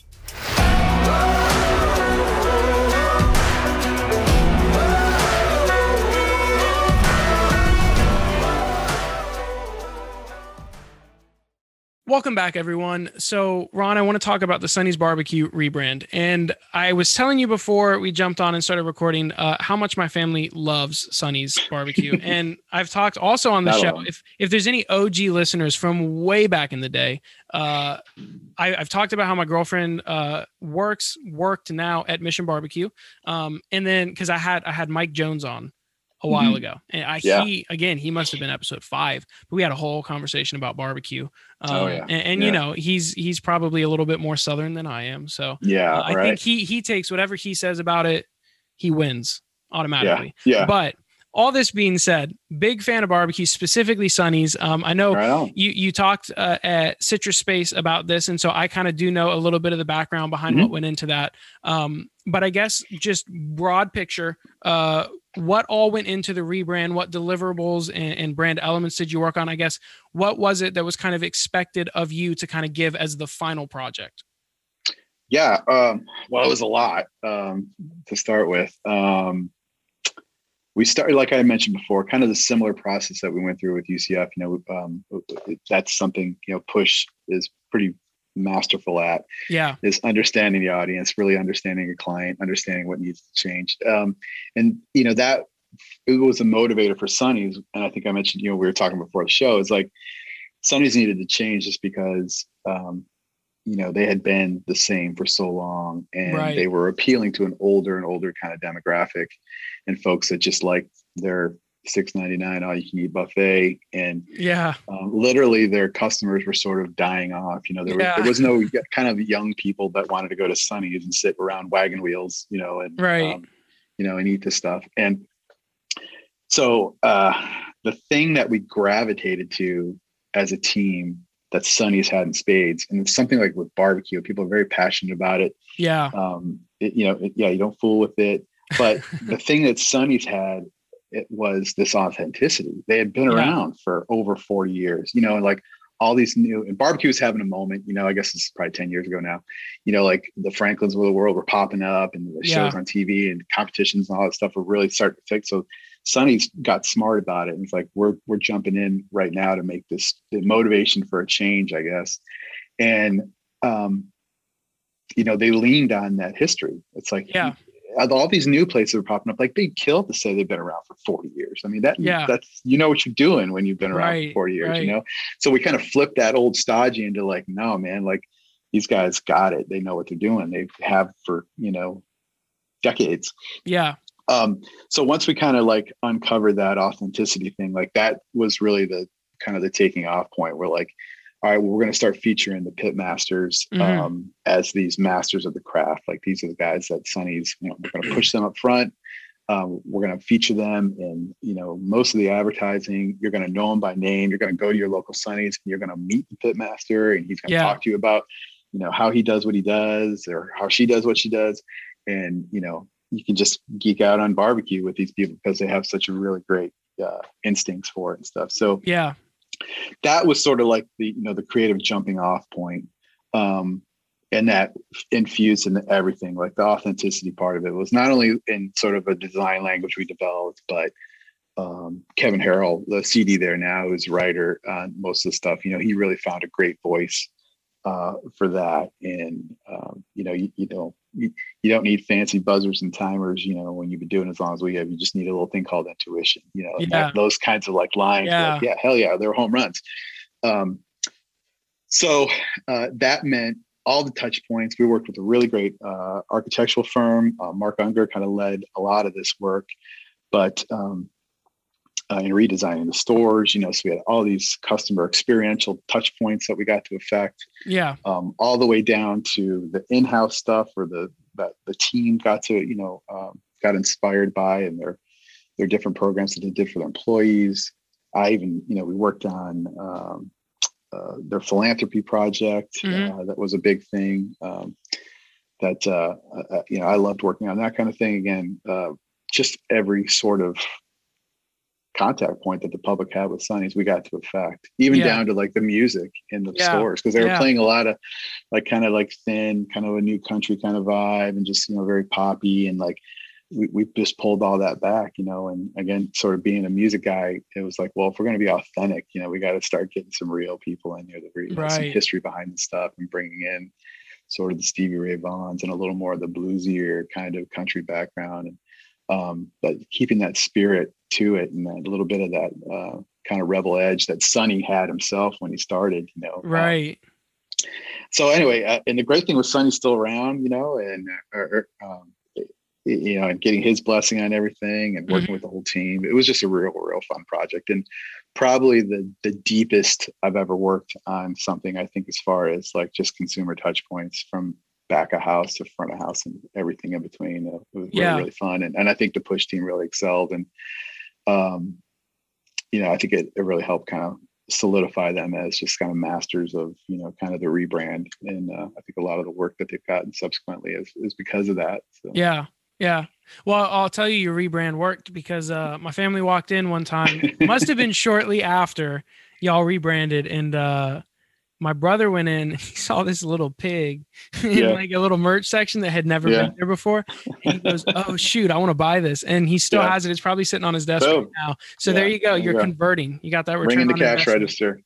Welcome back, everyone. So, Ron, I want to talk about the Sunny's Barbecue rebrand. And I was telling you before we jumped on and started recording how much my family loves Sunny's Barbecue. And I've talked also on the show, if there's any OG listeners from way back in the day, I've talked about how my girlfriend worked now at Mission Barbecue. And then because I had Mike Jones on a while ago. And he must've been episode 5, but we had a whole conversation about barbecue. You know, he's probably a little bit more Southern than I am. So I think he takes whatever he says about it. He wins automatically. Yeah. But all this being said, big fan of barbecue, specifically Sunny's. I know you talked at Citrus Space about this. And so I kind of do know a little bit of the background behind what went into that. But I guess just broad picture, what all went into the rebrand, what deliverables and brand elements did you work on? I guess, what was it that was kind of expected of you to kind of give as the final project? Yeah. Well, it was a lot to start with. We started, like I mentioned before, kind of the similar process that we went through with UCF. You know, that's something, you know, Push is pretty masterful at. Yeah, is understanding the audience, really understanding your client, understanding what needs to change. And you know, that it was a motivator for Sunny's. And I think I mentioned, you know, we were talking before the show, it's like Sunny's needed to change just because, you know, they had been the same for so long, and right. they were appealing to an older and older kind of demographic, and folks that just liked their $6.99 all you can eat buffet. And yeah, literally their customers were sort of dying off. You know, there was no kind of young people that wanted to go to Sunny's and sit around wagon wheels, you know, and, right. You know, and eat this stuff. And so the thing that we gravitated to as a team that Sunny's had in spades, and it's something like with barbecue, people are very passionate about it. Yeah. You don't fool with it. But the thing that Sunny's had, it was this authenticity. They had been around for over 40 years, you know, and like all these new, and barbecue was having a moment, you know, I guess it's probably 10 years ago now, you know, like the Franklins of the world were popping up, and the shows on TV and competitions and all that stuff were really starting to fix. So Sunny's got smart about it, and it's like we're jumping in right now to make this the motivation for a change, I guess. And you know, they leaned on that history. It's like all these new places are popping up, like Big Kill, to say they've been around for 40 years. I mean, that's you know what you're doing when you've been around for 40 years, you know. So we kind of flipped that old stodgy into like, no, man, like these guys got it. They know what they're doing. They have for, you know, decades. Yeah. So once we kind of like uncovered that authenticity thing, like that was really the kind of the taking off point. We're like, all right, well, we're going to start featuring the pit masters as these masters of the craft. Like these are the guys that Sunny's, you know, we're going to push them up front. We're going to feature them in, you know, most of the advertising. You're going to know them by name. You're going to go to your local Sunny's, and you're going to meet the pit master, and he's going to talk to you about, you know, how he does what he does, or how she does what she does. And, you know, you can just geek out on barbecue with these people because they have such a really great instincts for it and stuff. So yeah, that was sort of like the, you know, the creative jumping off point. And that infused into everything, like the authenticity part of it was not only in sort of a design language we developed, but Kevin Harrell, the CD there now, who's writer on most of the stuff, you know, he really found a great voice for that. And you don't need fancy buzzers and timers, you know, when you've been doing as long as we have. You just need a little thing called intuition, you know, those kinds of like lines. Yeah. Like, yeah, hell yeah, they're home runs. So that meant all the touch points. We worked with a really great architectural firm. Mark Unger kind of led a lot of this work, but in redesigning the stores, you know, so we had all these customer experiential touch points that we got to affect. Yeah. All the way down to the in-house stuff, or the team got to, you know, got inspired by, and their different programs that they did for their employees. I even, you know, we worked on their philanthropy project. That was a big thing that, you know, I loved working on that kind of thing. Again, just every sort of contact point that the public had with Sunny's, we got to affect, even down to like the music in the stores, because they were playing a lot of like kind of like thin, kind of a new country kind of vibe, and just, you know, very poppy, and like we just pulled all that back, you know. And again, sort of being a music guy, it was like, well, if we're going to be authentic, you know, we got to start getting some real people in here that really have some history behind the stuff, and bringing in sort of the Stevie Ray Vaughns and a little more of the bluesier kind of country background, and but keeping that spirit to it, and that little bit of that kind of rebel edge that Sunny had himself when he started, you know. Right. So anyway, and the great thing was Sunny's still around, you know, and you know, and getting his blessing on everything, and working with the whole team. It was just a real fun project, and probably the deepest I've ever worked on something, I think, as far as like just consumer touch points, from back of house to front of house and everything in between. It was really fun. And I think the Push team really excelled, and you know, I think it really helped kind of solidify them as just kind of masters of, you know, kind of the rebrand. And I think a lot of the work that they've gotten subsequently is because of that. So. Yeah. Well, I'll tell you, your rebrand worked, because my family walked in one time, must've been shortly after y'all rebranded, and my brother went in and he saw this little pig in like a little merch section that had never been there before. And he goes, oh shoot, I want to buy this. And he still has it. It's probably sitting on his desk right now. So there you go. You're converting. You got that return on the cash register.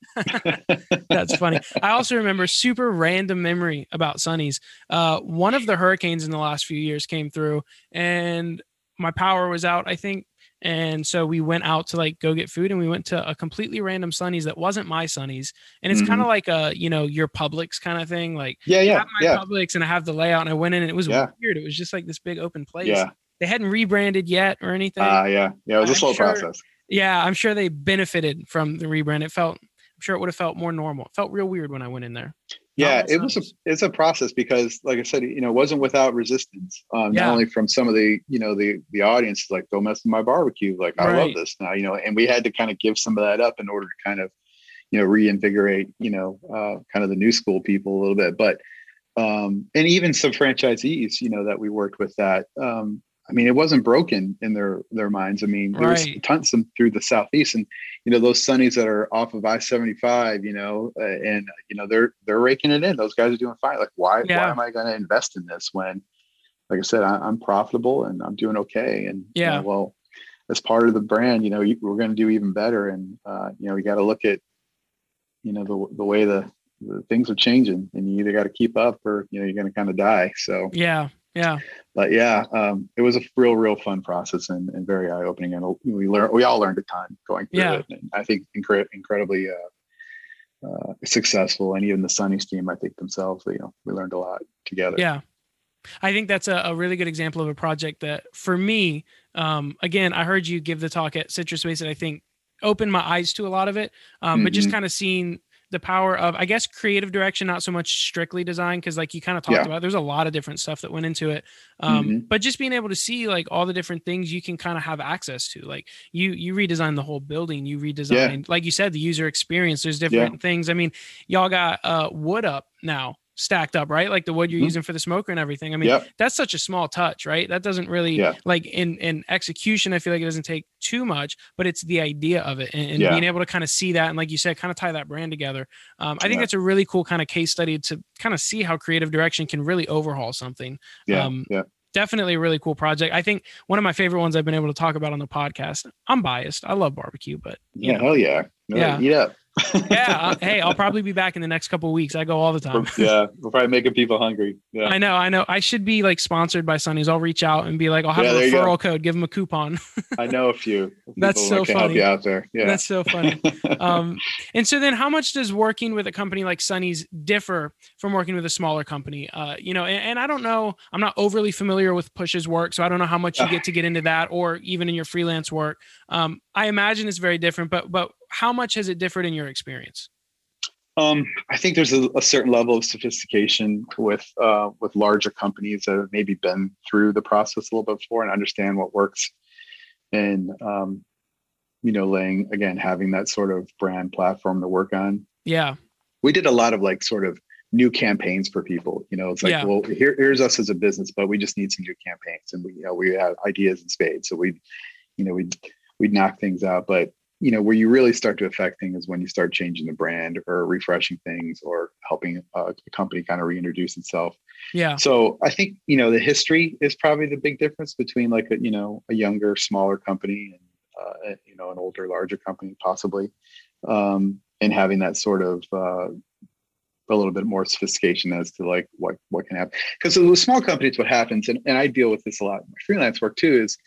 That's funny. I also remember super random memory about Sunny's. One of the hurricanes in the last few years came through and my power was out, I think. And so we went out to like go get food and we went to a completely random Sunny's that wasn't my Sunny's. And it's kind of like a, you know, your Publix kind of thing. Like I have my Publix and I have the layout and I went in and it was weird. It was just like this big open place. Yeah. They hadn't rebranded yet or anything. It was a slow process. Yeah. I'm sure they benefited from the rebrand. It felt, I'm sure it would have felt more normal. It felt real weird when I went in there. Yeah, it was it's a process because, like I said, you know, it wasn't without resistance, not only from some of the, you know, the audience, like, don't mess with my barbecue. Like, I love this now, you know, and we had to kind of give some of that up in order to kind of, you know, reinvigorate, you know, kind of the new school people a little bit. But and even some franchisees, you know, that we worked with that. I mean, it wasn't broken in their minds. I mean, there was tons of them through the Southeast and, you know, those Sunnies that are off of I-75, you know, and, you know, they're raking it in. Those guys are doing fine. Like, why am I going to invest in this when, like I said, I'm profitable and I'm doing okay. And, you know, well, as part of the brand, you know, we're going to do even better. And, you know, we got to look at, you know, the way the things are changing and you either got to keep up or, you know, you're going to kind of die. So, it was a real fun process and very eye opening, and we all learned a ton going through it. And I think incredibly successful, and even the Sunny's team, I think themselves, you know, we learned a lot together. Yeah, I think that's a really good example of a project that, for me, again, I heard you give the talk at Citrus Space, and I think opened my eyes to a lot of it, but just kind of seeing the power of, I guess, creative direction, not so much strictly design. Cause like you kind of talked about, there's a lot of different stuff that went into it. But just being able to see like all the different things you can kind of have access to, like you redesigned the whole building, you redesigned, like you said, the user experience, there's different things. I mean, y'all got wood up now stacked up, right? Like the wood you're using for the smoker and everything. I mean, that's such a small touch, right? That doesn't really like in execution, I feel like it doesn't take too much, but it's the idea of it and being able to kind of see that. And like you said, kind of tie that brand together. I think that's a really cool kind of case study to kind of see how creative direction can really overhaul something. Definitely a really cool project. I think one of my favorite ones I've been able to talk about on the podcast. I'm biased. I love barbecue, but hey, I'll probably be back in the next couple of weeks. I go all the time. We're probably making people hungry. I know. I should be like sponsored by Sunny's. I'll reach out and be like, I'll have a referral code, give them a coupon. I know a few. That's so funny. Help you out there. Yeah. That's so funny. And so then how much does working with a company like Sunny's differ from working with a smaller company? You know, and I don't know, I'm not overly familiar with Push's work, so I don't know how much you get into that or even in your freelance work. I imagine it's very different, but how much has it differed in your experience? I think there's a certain level of sophistication with larger companies that have maybe been through the process a little bit before and understand what works. And, you know, having that sort of brand platform to work on. Yeah. We did a lot of like sort of new campaigns for people, you know, it's like, well, here's us as a business, but we just need some new campaigns. And we, you know, we have ideas in spades. So we'd knock things out, but, you know, where you really start to affect things is when you start changing the brand or refreshing things or helping the company kind of reintroduce itself. Yeah. So I think, you know, the history is probably the big difference between like, you know, a younger, smaller company and, you know, an older, larger company possibly. And having that sort of a little bit more sophistication as to like what can happen. Because with small companies, what happens, and I deal with this a lot in my freelance work too, is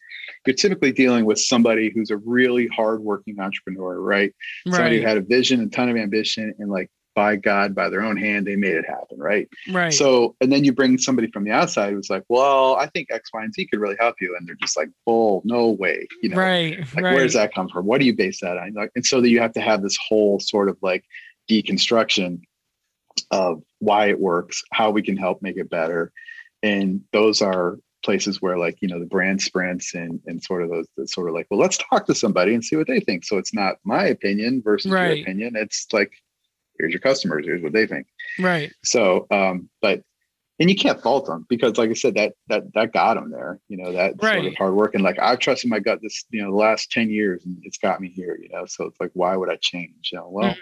you're typically dealing with somebody who's a really hardworking entrepreneur, right? Somebody who had a vision, a ton of ambition, and like, by God, by their own hand, they made it happen, right? Right. So, and then you bring somebody from the outside who's like, well, I think X, Y, and Z could really help you. And they're just like, oh, no way. You know, like, where does that come from? What do you base that on? Like, and so that you have to have this whole sort of like deconstruction of why it works, how we can help make it better. And those are places where, like, you know, the brand sprints and sort of those that sort of like, well, let's talk to somebody and see what they think. So it's not my opinion versus your opinion. It's like, here's your customers, here's what they think. Right. So, but, and you can't fault them because, like I said, that got them there, you know, that sort of hard work. And like, I've trusted my gut this, you know, the last 10 years and it's got me here, you know? So it's like, why would I change? You know, well,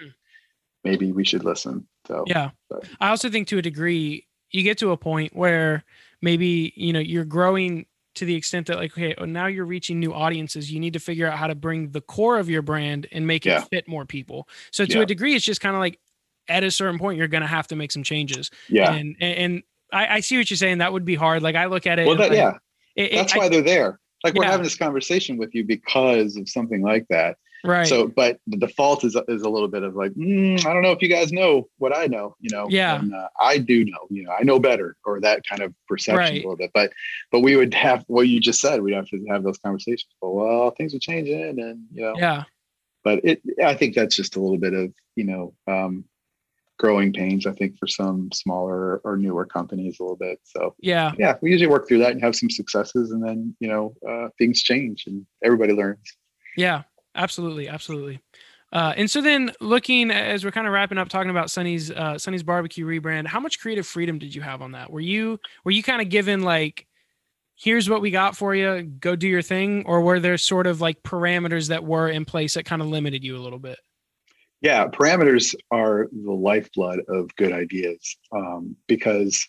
maybe we should listen. So yeah, but I also think to a degree you get to a point where maybe, you know, you're growing to the extent that like, okay, now you're reaching new audiences. You need to figure out how to bring the core of your brand and make it fit more people. So to a degree, it's just kind of like at a certain point, you're going to have to make some changes. Yeah. And I see what you're saying. That would be hard. Like I look at it. Well, that, that's why they're there. Like we're having this conversation with you because of something like that. Right. So, but the default is a little bit of like, I don't know if you guys know what I know, you know, and, I do know, you know, I know better, or that kind of perception a little bit, but we would have what you just said, we'd have to have those conversations. Well, things are changing and, you know, but I think that's just a little bit of, you know, growing pains, I think, for some smaller or newer companies a little bit. So yeah, we usually work through that and have some successes, and then, you know, things change and everybody learns. Yeah. Absolutely. Absolutely. And so then looking as we're kind of wrapping up, talking about Sunny's barbecue rebrand, how much creative freedom did you have on that? Were you kind of given like, here's what we got for you, go do your thing? Or were there sort of like parameters that were in place that kind of limited you a little bit? Yeah. Parameters are the lifeblood of good ideas. Because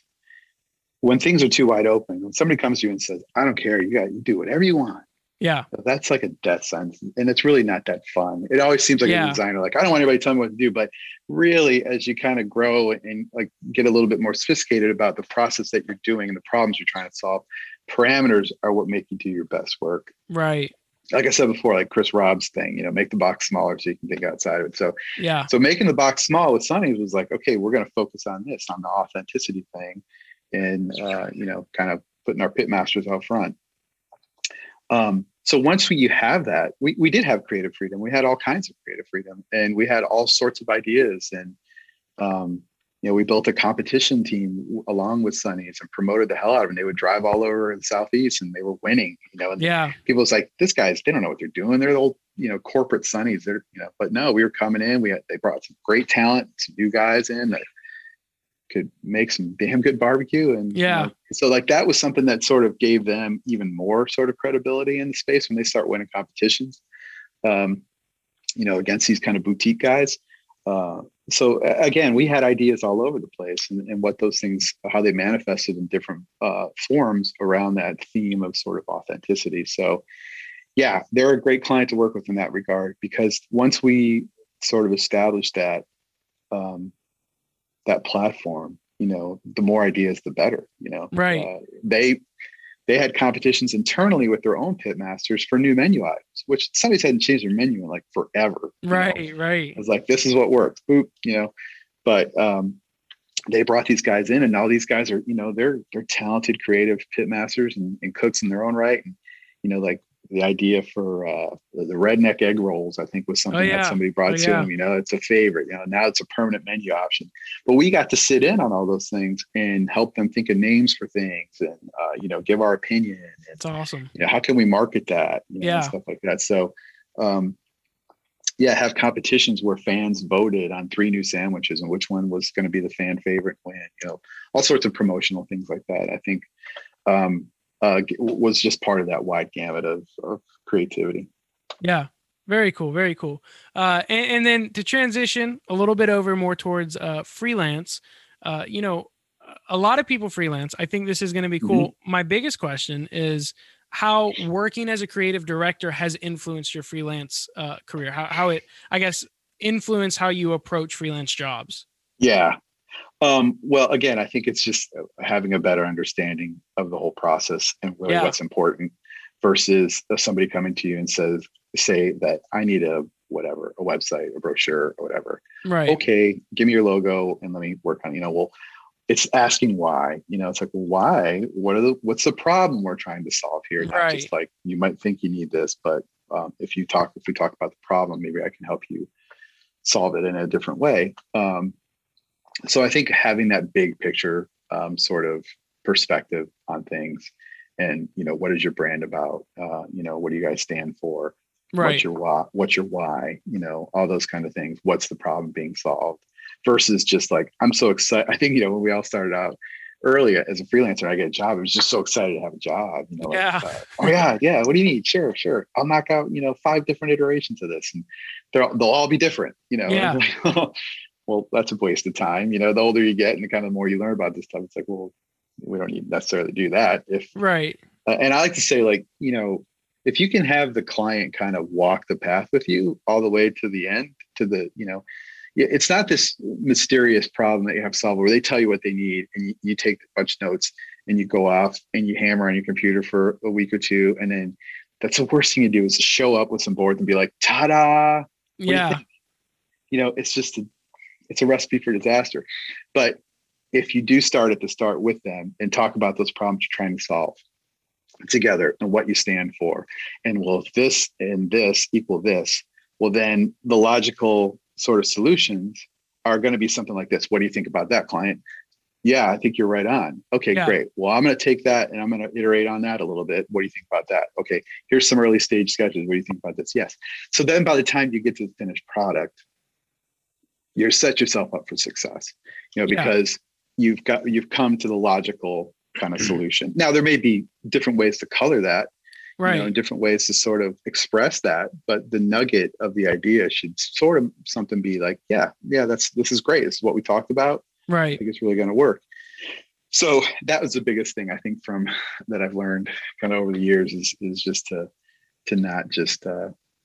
when things are too wide open, when somebody comes to you and says, I don't care, you do whatever you want. Yeah. That's like a death sentence. And it's really not that fun. It always seems like a designer, like, I don't want anybody telling me what to do, but really as you kind of grow and like get a little bit more sophisticated about the process that you're doing and the problems you're trying to solve, parameters are what make you do your best work. Right. Like I said before, like Chris Robb's thing, you know, make the box smaller so you can think outside of it. So, so making the box small with Sunny's was like, okay, we're going to focus on this, on the authenticity thing and, you know, kind of putting our pit masters out front. So once you have that, we did have creative freedom. We had all kinds of creative freedom and we had all sorts of ideas. And, you know, we built a competition team along with Sunny's and promoted the hell out of them. They would drive all over the Southeast and they were winning, you know, and people was like, they don't know what they're doing. They're the old, you know, corporate Sunny's. They're, you know, but no, we were coming in. They brought some great talent, some new guys in that could make some damn good barbecue. And you know, so like that was something that sort of gave them even more sort of credibility in the space when they start winning competitions, you know, against these kind of boutique guys. So again, we had ideas all over the place and what those things, how they manifested in different forms around that theme of sort of authenticity. So yeah, they're a great client to work with in that regard, because once we sort of established that, that platform, you know, the more ideas, the better, you know, right. They had competitions internally with their own pit masters for new menu items, which Sunny's hadn't changed their menu in like forever. Right. Right. It was like, this is what works. Boop, you know, but, they brought these guys in and now these guys are, you know, they're talented, creative pit masters and cooks in their own right. And, you know, like the idea for, the redneck egg rolls, I think was something that somebody brought to them, you know, it's a favorite, you know, now it's a permanent menu option, but we got to sit in on all those things and help them think of names for things and, you know, give our opinion. And, it's awesome. You know, how can we market that? You know, and stuff like that. So, have competitions where fans voted on 3 new sandwiches and which one was going to be the fan favorite when, you know, all sorts of promotional things like that. I think, was just part of that wide gamut of creativity. Yeah. Very cool. Very cool. And then to transition a little bit over more towards freelance, you know, a lot of people freelance. I think this is going to be cool. Mm-hmm. My biggest question is how working as a creative director has influenced your freelance career, how it, I guess, influenced how you approach freelance jobs. Yeah. Well, again, I think it's just having a better understanding of the whole process and really what's important versus somebody coming to you and say that I need a website, a brochure or whatever. Right. Okay. Give me your logo and let me work on it. You know, well, it's asking why, you know, it's like, why, what's the problem we're trying to solve here? Not just like, you might think you need this, but, if we talk about the problem, maybe I can help you solve it in a different way. So I think having that big picture sort of perspective on things and, you know, what is your brand about? You know, what do you guys stand for? Right. What's your why? You know, all those kind of things. What's the problem being solved versus just like, I'm so excited. I think, you know, when we all started out earlier as a freelancer, I get a job. I was just so excited to have a job. You know, yeah. What do you need? Sure. I'll knock out, you know, 5 different iterations of this and they'll all be different, you know. Yeah. well, that's a waste of time. You know, the older you get and the kind of more you learn about this stuff, it's like, well, we don't need necessarily do that. If right. And I like to say, like, you know, if you can have the client kind of walk the path with you all the way to the end, to the, you know, it's not this mysterious problem that you have to solve where they tell you what they need and you take a bunch of notes and you go off and you hammer on your computer for a week or two. And then that's the worst thing you do is to show up with some boards and be like, ta-da. Yeah. You know, it's just, it's a recipe for disaster. But if you do start at the start with them and talk about those problems you're trying to solve together and what you stand for, and well, if this and this equal this, well, then the logical sort of solutions are going to be something like this. What do you think about that, client? Yeah, I think you're right on. Okay, yeah. Great. Well, I'm going to take that and I'm going to iterate on that a little bit. What do you think about that? Okay, here's some early stage sketches. What do you think about this? Yes. So then by the time you get to the finished product, you're set yourself up for success, you know, because you've come to the logical kind of solution. Now, there may be different ways to color that, right, you know, different ways to sort of express that, but the nugget of the idea should sort of something be like, yeah, this is great. This is what we talked about. Right. I think it's really going to work. So that was the biggest thing I think from that I've learned kind of over the years is just to not just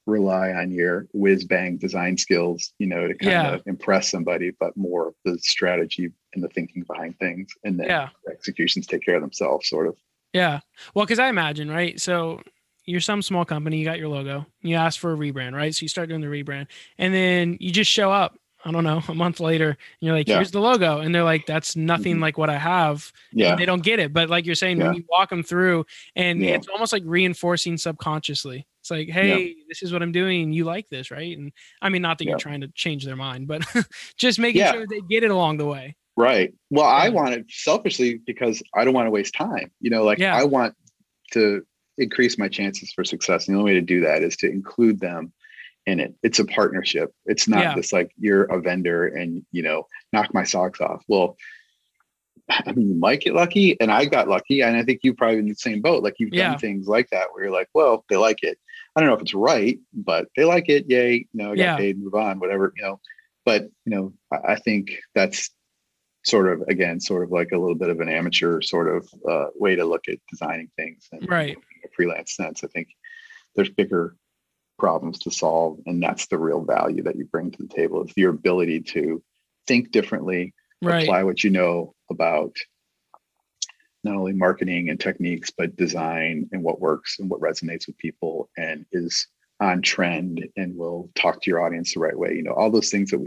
rely on your whiz-bang design skills, you know, to kind of impress somebody, but more the strategy and the thinking behind things, and then the executions take care of themselves, sort of. Yeah. Well, because I imagine, right? So you're some small company, you got your logo, you ask for a rebrand, right? So you start doing the rebrand, and then you just show up, I don't know, a month later, and you're like, here's the logo. And they're like, that's nothing like what I have. Yeah. And they don't get it. But like you're saying, when you walk them through, and it's almost like reinforcing subconsciously. It's like, hey, this is what I'm doing. You like this, right? And I mean, not that you're trying to change their mind, but just making sure they get it along the way. Right. Well, I want it selfishly because I don't want to waste time. You know, like I want to increase my chances for success. And the only way to do that is to include them in it. It's a partnership. It's not just like you're a vendor and, you know, knock my socks off. Well, I mean, you might get lucky, and I got lucky. And I think you probably in the same boat. Like you've done things like that where you're like, well, they like it. I don't know if it's right, but they like it. Yay. No, I got paid, move on, whatever, you know, but you know, I think that's sort of, again, sort of like a little bit of an amateur sort of way to look at designing things. And, right. In a freelance sense, I think there's bigger problems to solve, and that's the real value that you bring to the table, is your ability to think differently, apply what you know about not only marketing and techniques, but design and what works and what resonates with people and is on trend and will talk to your audience the right way. You know, all those things that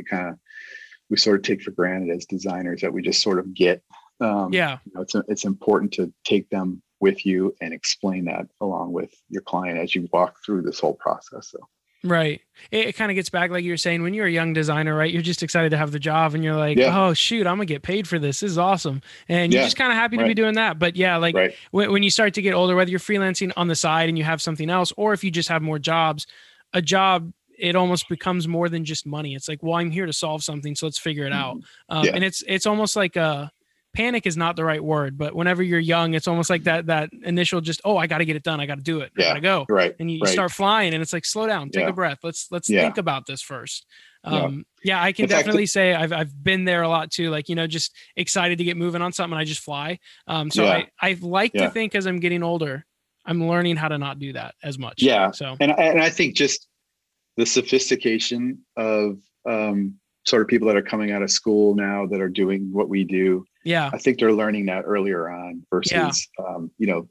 we sort of take for granted as designers that we just sort of get. You know, it's important to take them with you and explain that along with your client as you walk through this whole process. So. Right. It kind of gets back, like you were saying, when you're a young designer, right? You're just excited to have the job and you're like, oh shoot, I'm gonna get paid for this. This is awesome. And you're just kind of happy to be doing that. But when you start to get older, whether you're freelancing on the side and you have something else, or if you just have more jobs, a job, it almost becomes more than just money. It's like, well, I'm here to solve something. So let's figure it out. And it's almost like panic is not the right word, but whenever you're young, it's almost like that initial just, oh, I got to get it done. I got to do it. I got to go. Right. And you start flying, and it's like, slow down, take a breath. Let's think about this first. I can definitely say I've been there a lot too. Like, you know, just excited to get moving on something, I just fly. I like to think as I'm getting older, I'm learning how to not do that as much. Yeah. So, and I think just the sophistication of, sort of people that are coming out of school now that are doing what we do. Yeah. I think they're learning that earlier on versus, you know,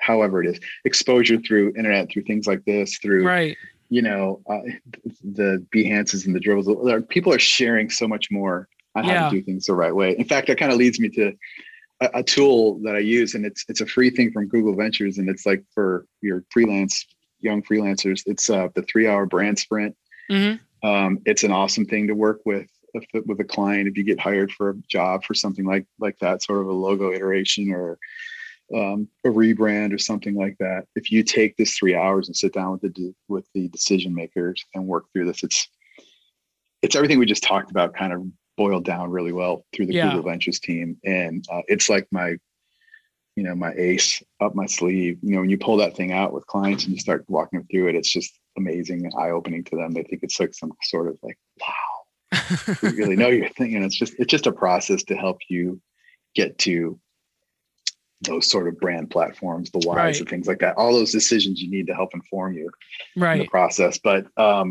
however it is, exposure through internet, through things like this, through, you know, the Behances and the Dribbles. People are sharing so much more on how to do things the right way. In fact, that kind of leads me to a tool that I use, and it's a free thing from Google Ventures. And it's like for your young freelancers, it's the 3-hour brand sprint. Mm-hmm. It's an awesome thing to work with a client. If you get hired for a job for something like that, sort of a logo iteration or a rebrand or something like that. If you take this 3 hours and sit down with the decision makers and work through this, it's everything we just talked about kind of boiled down really well through the Google Ventures team. And it's like my ace up my sleeve. You know, when you pull that thing out with clients and you start walking them through it, it's just amazing and eye-opening to them. They think it's like some sort of like, wow, You really know your thing. And it's just a process to help you get to those sort of brand platforms, the whys right. and things like that. All those decisions you need to help inform you right. in the process. But yeah,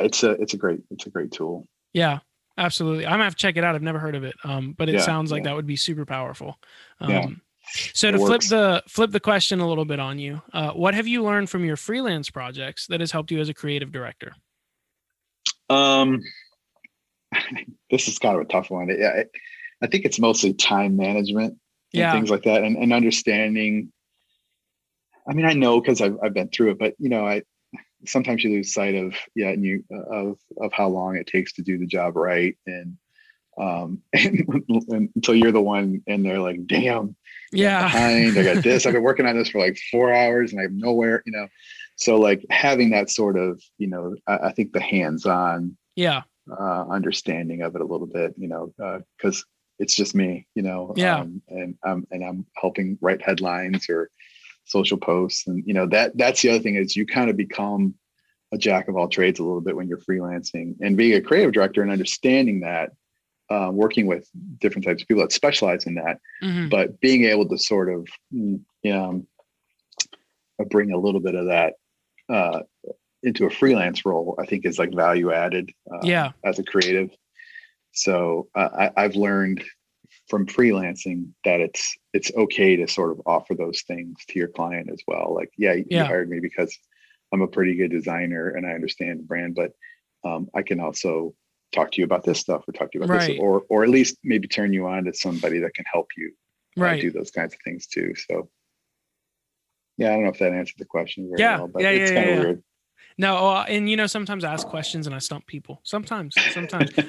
it's a great tool. Yeah, absolutely. I'm gonna have to check it out. I've never heard of it. But it sounds like that would be super powerful. So to flip the question a little bit on you, what have you learned from your freelance projects that has helped you as a creative director? This is kind of a tough one. I think it's mostly time management and things like that, and understanding. I mean, I know because I've been through it, but you know, sometimes you lose sight of of how long it takes to do the job right, and until you're the one, and they're like, damn. Yeah. Behind. I got this. I've been working on this for like 4 hours and I'm nowhere, you know? So like having that sort of, you know, I think the hands-on understanding of it a little bit, you know, cause it's just me, you know, and I'm helping write headlines or social posts. And, you know, that's the other thing is you kind of become a jack of all trades a little bit when you're freelancing, and being a creative director and understanding that, working with different types of people that specialize in that, but being able to sort of, you know, bring a little bit of that into a freelance role, I think is like value added as a creative. So I've learned from freelancing that it's okay to sort of offer those things to your client as well. Like, you hired me because I'm a pretty good designer and I understand the brand, but I can also talk to you about this stuff or talk to you about this, or at least maybe turn you on to somebody that can help you do those kinds of things too. So I don't know if that answered the question very well, but it's kind of weird. No. And you know, sometimes I ask questions and I stump people sometimes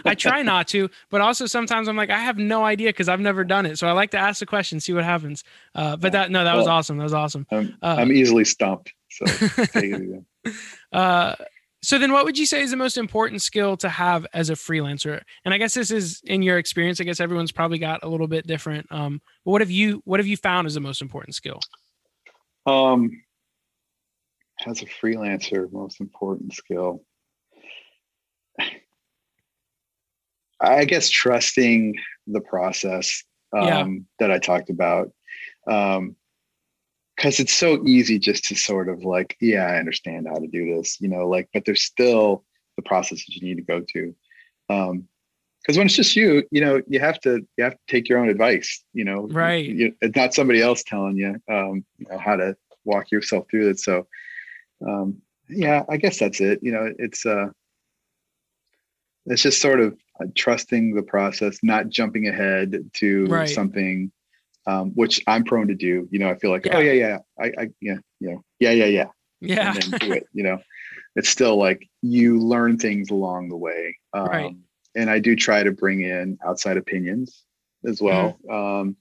I try not to, but also sometimes I'm like, I have no idea. Cause I've never done it. So I like to ask the question, see what happens. That was awesome. That was awesome. I'm easily stumped. So take it easy. So then what would you say is the most important skill to have as a freelancer? And I guess this is in your experience, I guess everyone's probably got a little bit different. But what have you found is the most important skill? As a freelancer, most important skill, I guess, trusting the process, that I talked about. Because it's so easy just to sort of like, I understand how to do this, you know, like, but there's still the process that you need to go to. Because when it's just you, you know, you have to take your own advice, you know, right? It's not somebody else telling you, you know, how to walk yourself through it. So, I guess that's it. You know, it's just sort of trusting the process, not jumping ahead to something. Which I'm prone to do, you know. I feel like, and then do it. You know, it's still like you learn things along the way, and I do try to bring in outside opinions as well, and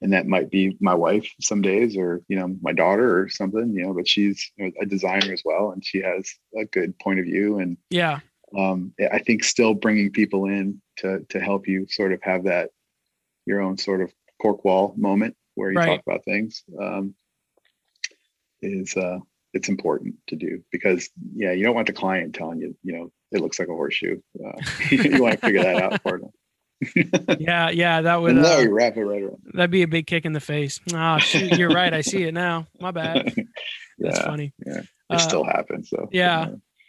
that might be my wife some days, or you know, my daughter or something, you know. But she's a designer as well, and she has a good point of view, and I think still bringing people in to help you sort of have that your own sort of cork wall moment where you talk about things is it's important to do, because you don't want the client telling you, you know, it looks like a horseshoe. You want to figure that out for them. That would wrap it right around. That'd be a big kick in the face. Oh shoot, you're right. I see it now. My bad. That's funny. Yeah, it still happens. So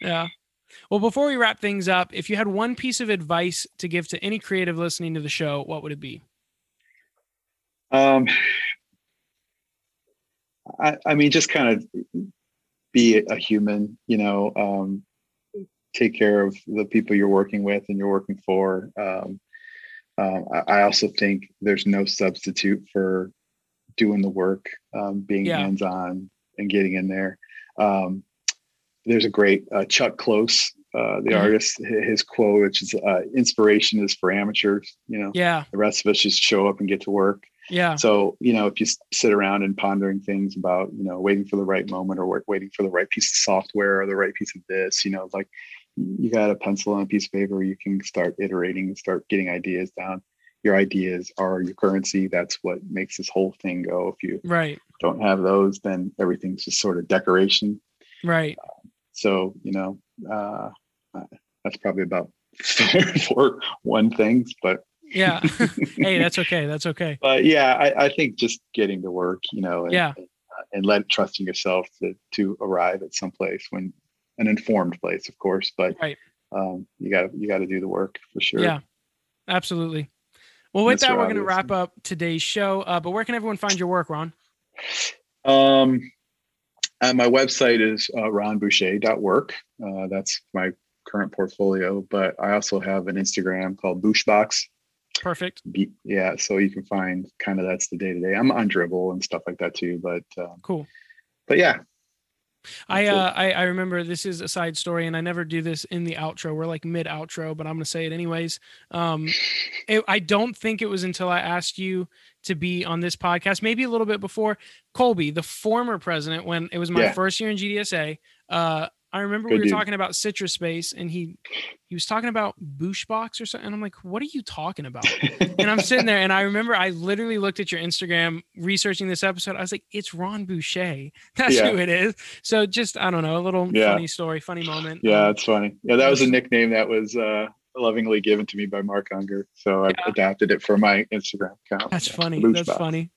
Well, before we wrap things up, if you had one piece of advice to give to any creative listening to the show, what would it be? I mean, just kind of be a human, you know, take care of the people you're working with and you're working for. I also think there's no substitute for doing the work, being hands-on and getting in there. There's a great Chuck Close, the artist, his quote, which is inspiration is for amateurs, you know. The rest of us just show up and get to work. So, you know, if you sit around and pondering things about, you know, waiting for the right moment or waiting for the right piece of software or the right piece of this, you know, like you got a pencil and a piece of paper, you can start iterating, start getting ideas down. Your ideas are your currency. That's what makes this whole thing go. If you don't have those, then everything's just sort of decoration. So, you know, that's probably about for one things, but yeah. Hey, that's okay. That's okay. But yeah, I think just getting to work, you know, and, yeah. And trusting yourself to arrive at some place, when an informed place, of course, but right. You gotta do the work for sure. Yeah, absolutely. Well, with that, we're going to wrap up today's show, but where can everyone find your work, Ron? My website is ronboucher.work. That's my current portfolio, but I also have an Instagram called Bushbox. Perfect. Yeah. So you can find kind of, that's the day-to-day. I'm on Dribbble and stuff like that too, but cool. But yeah. I remember, this is a side story, and I never do this in the outro. We're like mid outro, but I'm going to say it anyways. I don't think it was until I asked you to be on this podcast, maybe a little bit before, Colby, the former president, when it was my first year in GDSA. I remember we were talking about Citrus Space, and he was talking about Bushbox or something. And I'm like, what are you talking about? And I'm sitting there, and I remember I literally looked at your Instagram researching this episode. I was like, it's Ron Boucher. That's who it is. So just, I don't know, a little funny story, funny moment. Yeah, it's funny. Yeah, that was a nickname that was lovingly given to me by Mark Unger. So I adapted it for my Instagram account. That's funny. Bushbox. That's funny.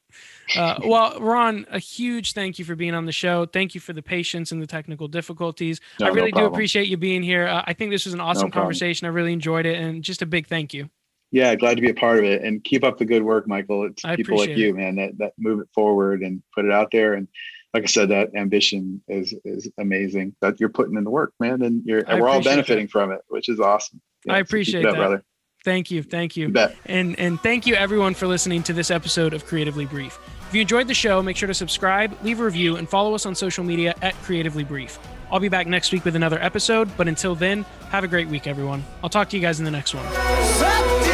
Well, Ron, a huge thank you for being on the show. Thank you for the patience and the technical difficulties. I really do appreciate you being here. I think this was an awesome conversation. I really enjoyed it, and just a big thank you. Yeah, glad to be a part of it, and keep up the good work, Michael. It's people like you, man, that move it forward and put it out there. And like I said, that ambition is amazing that you're putting in the work, man, and we're all benefiting from it, which is awesome. Yeah, I appreciate that, brother. Thank you. And thank you everyone for listening to this episode of Creatively Brief. If you enjoyed the show, make sure to subscribe, leave a review, and follow us on social media at Creatively Brief. I'll be back next week with another episode, but until then, have a great week, everyone. I'll talk to you guys in the next one.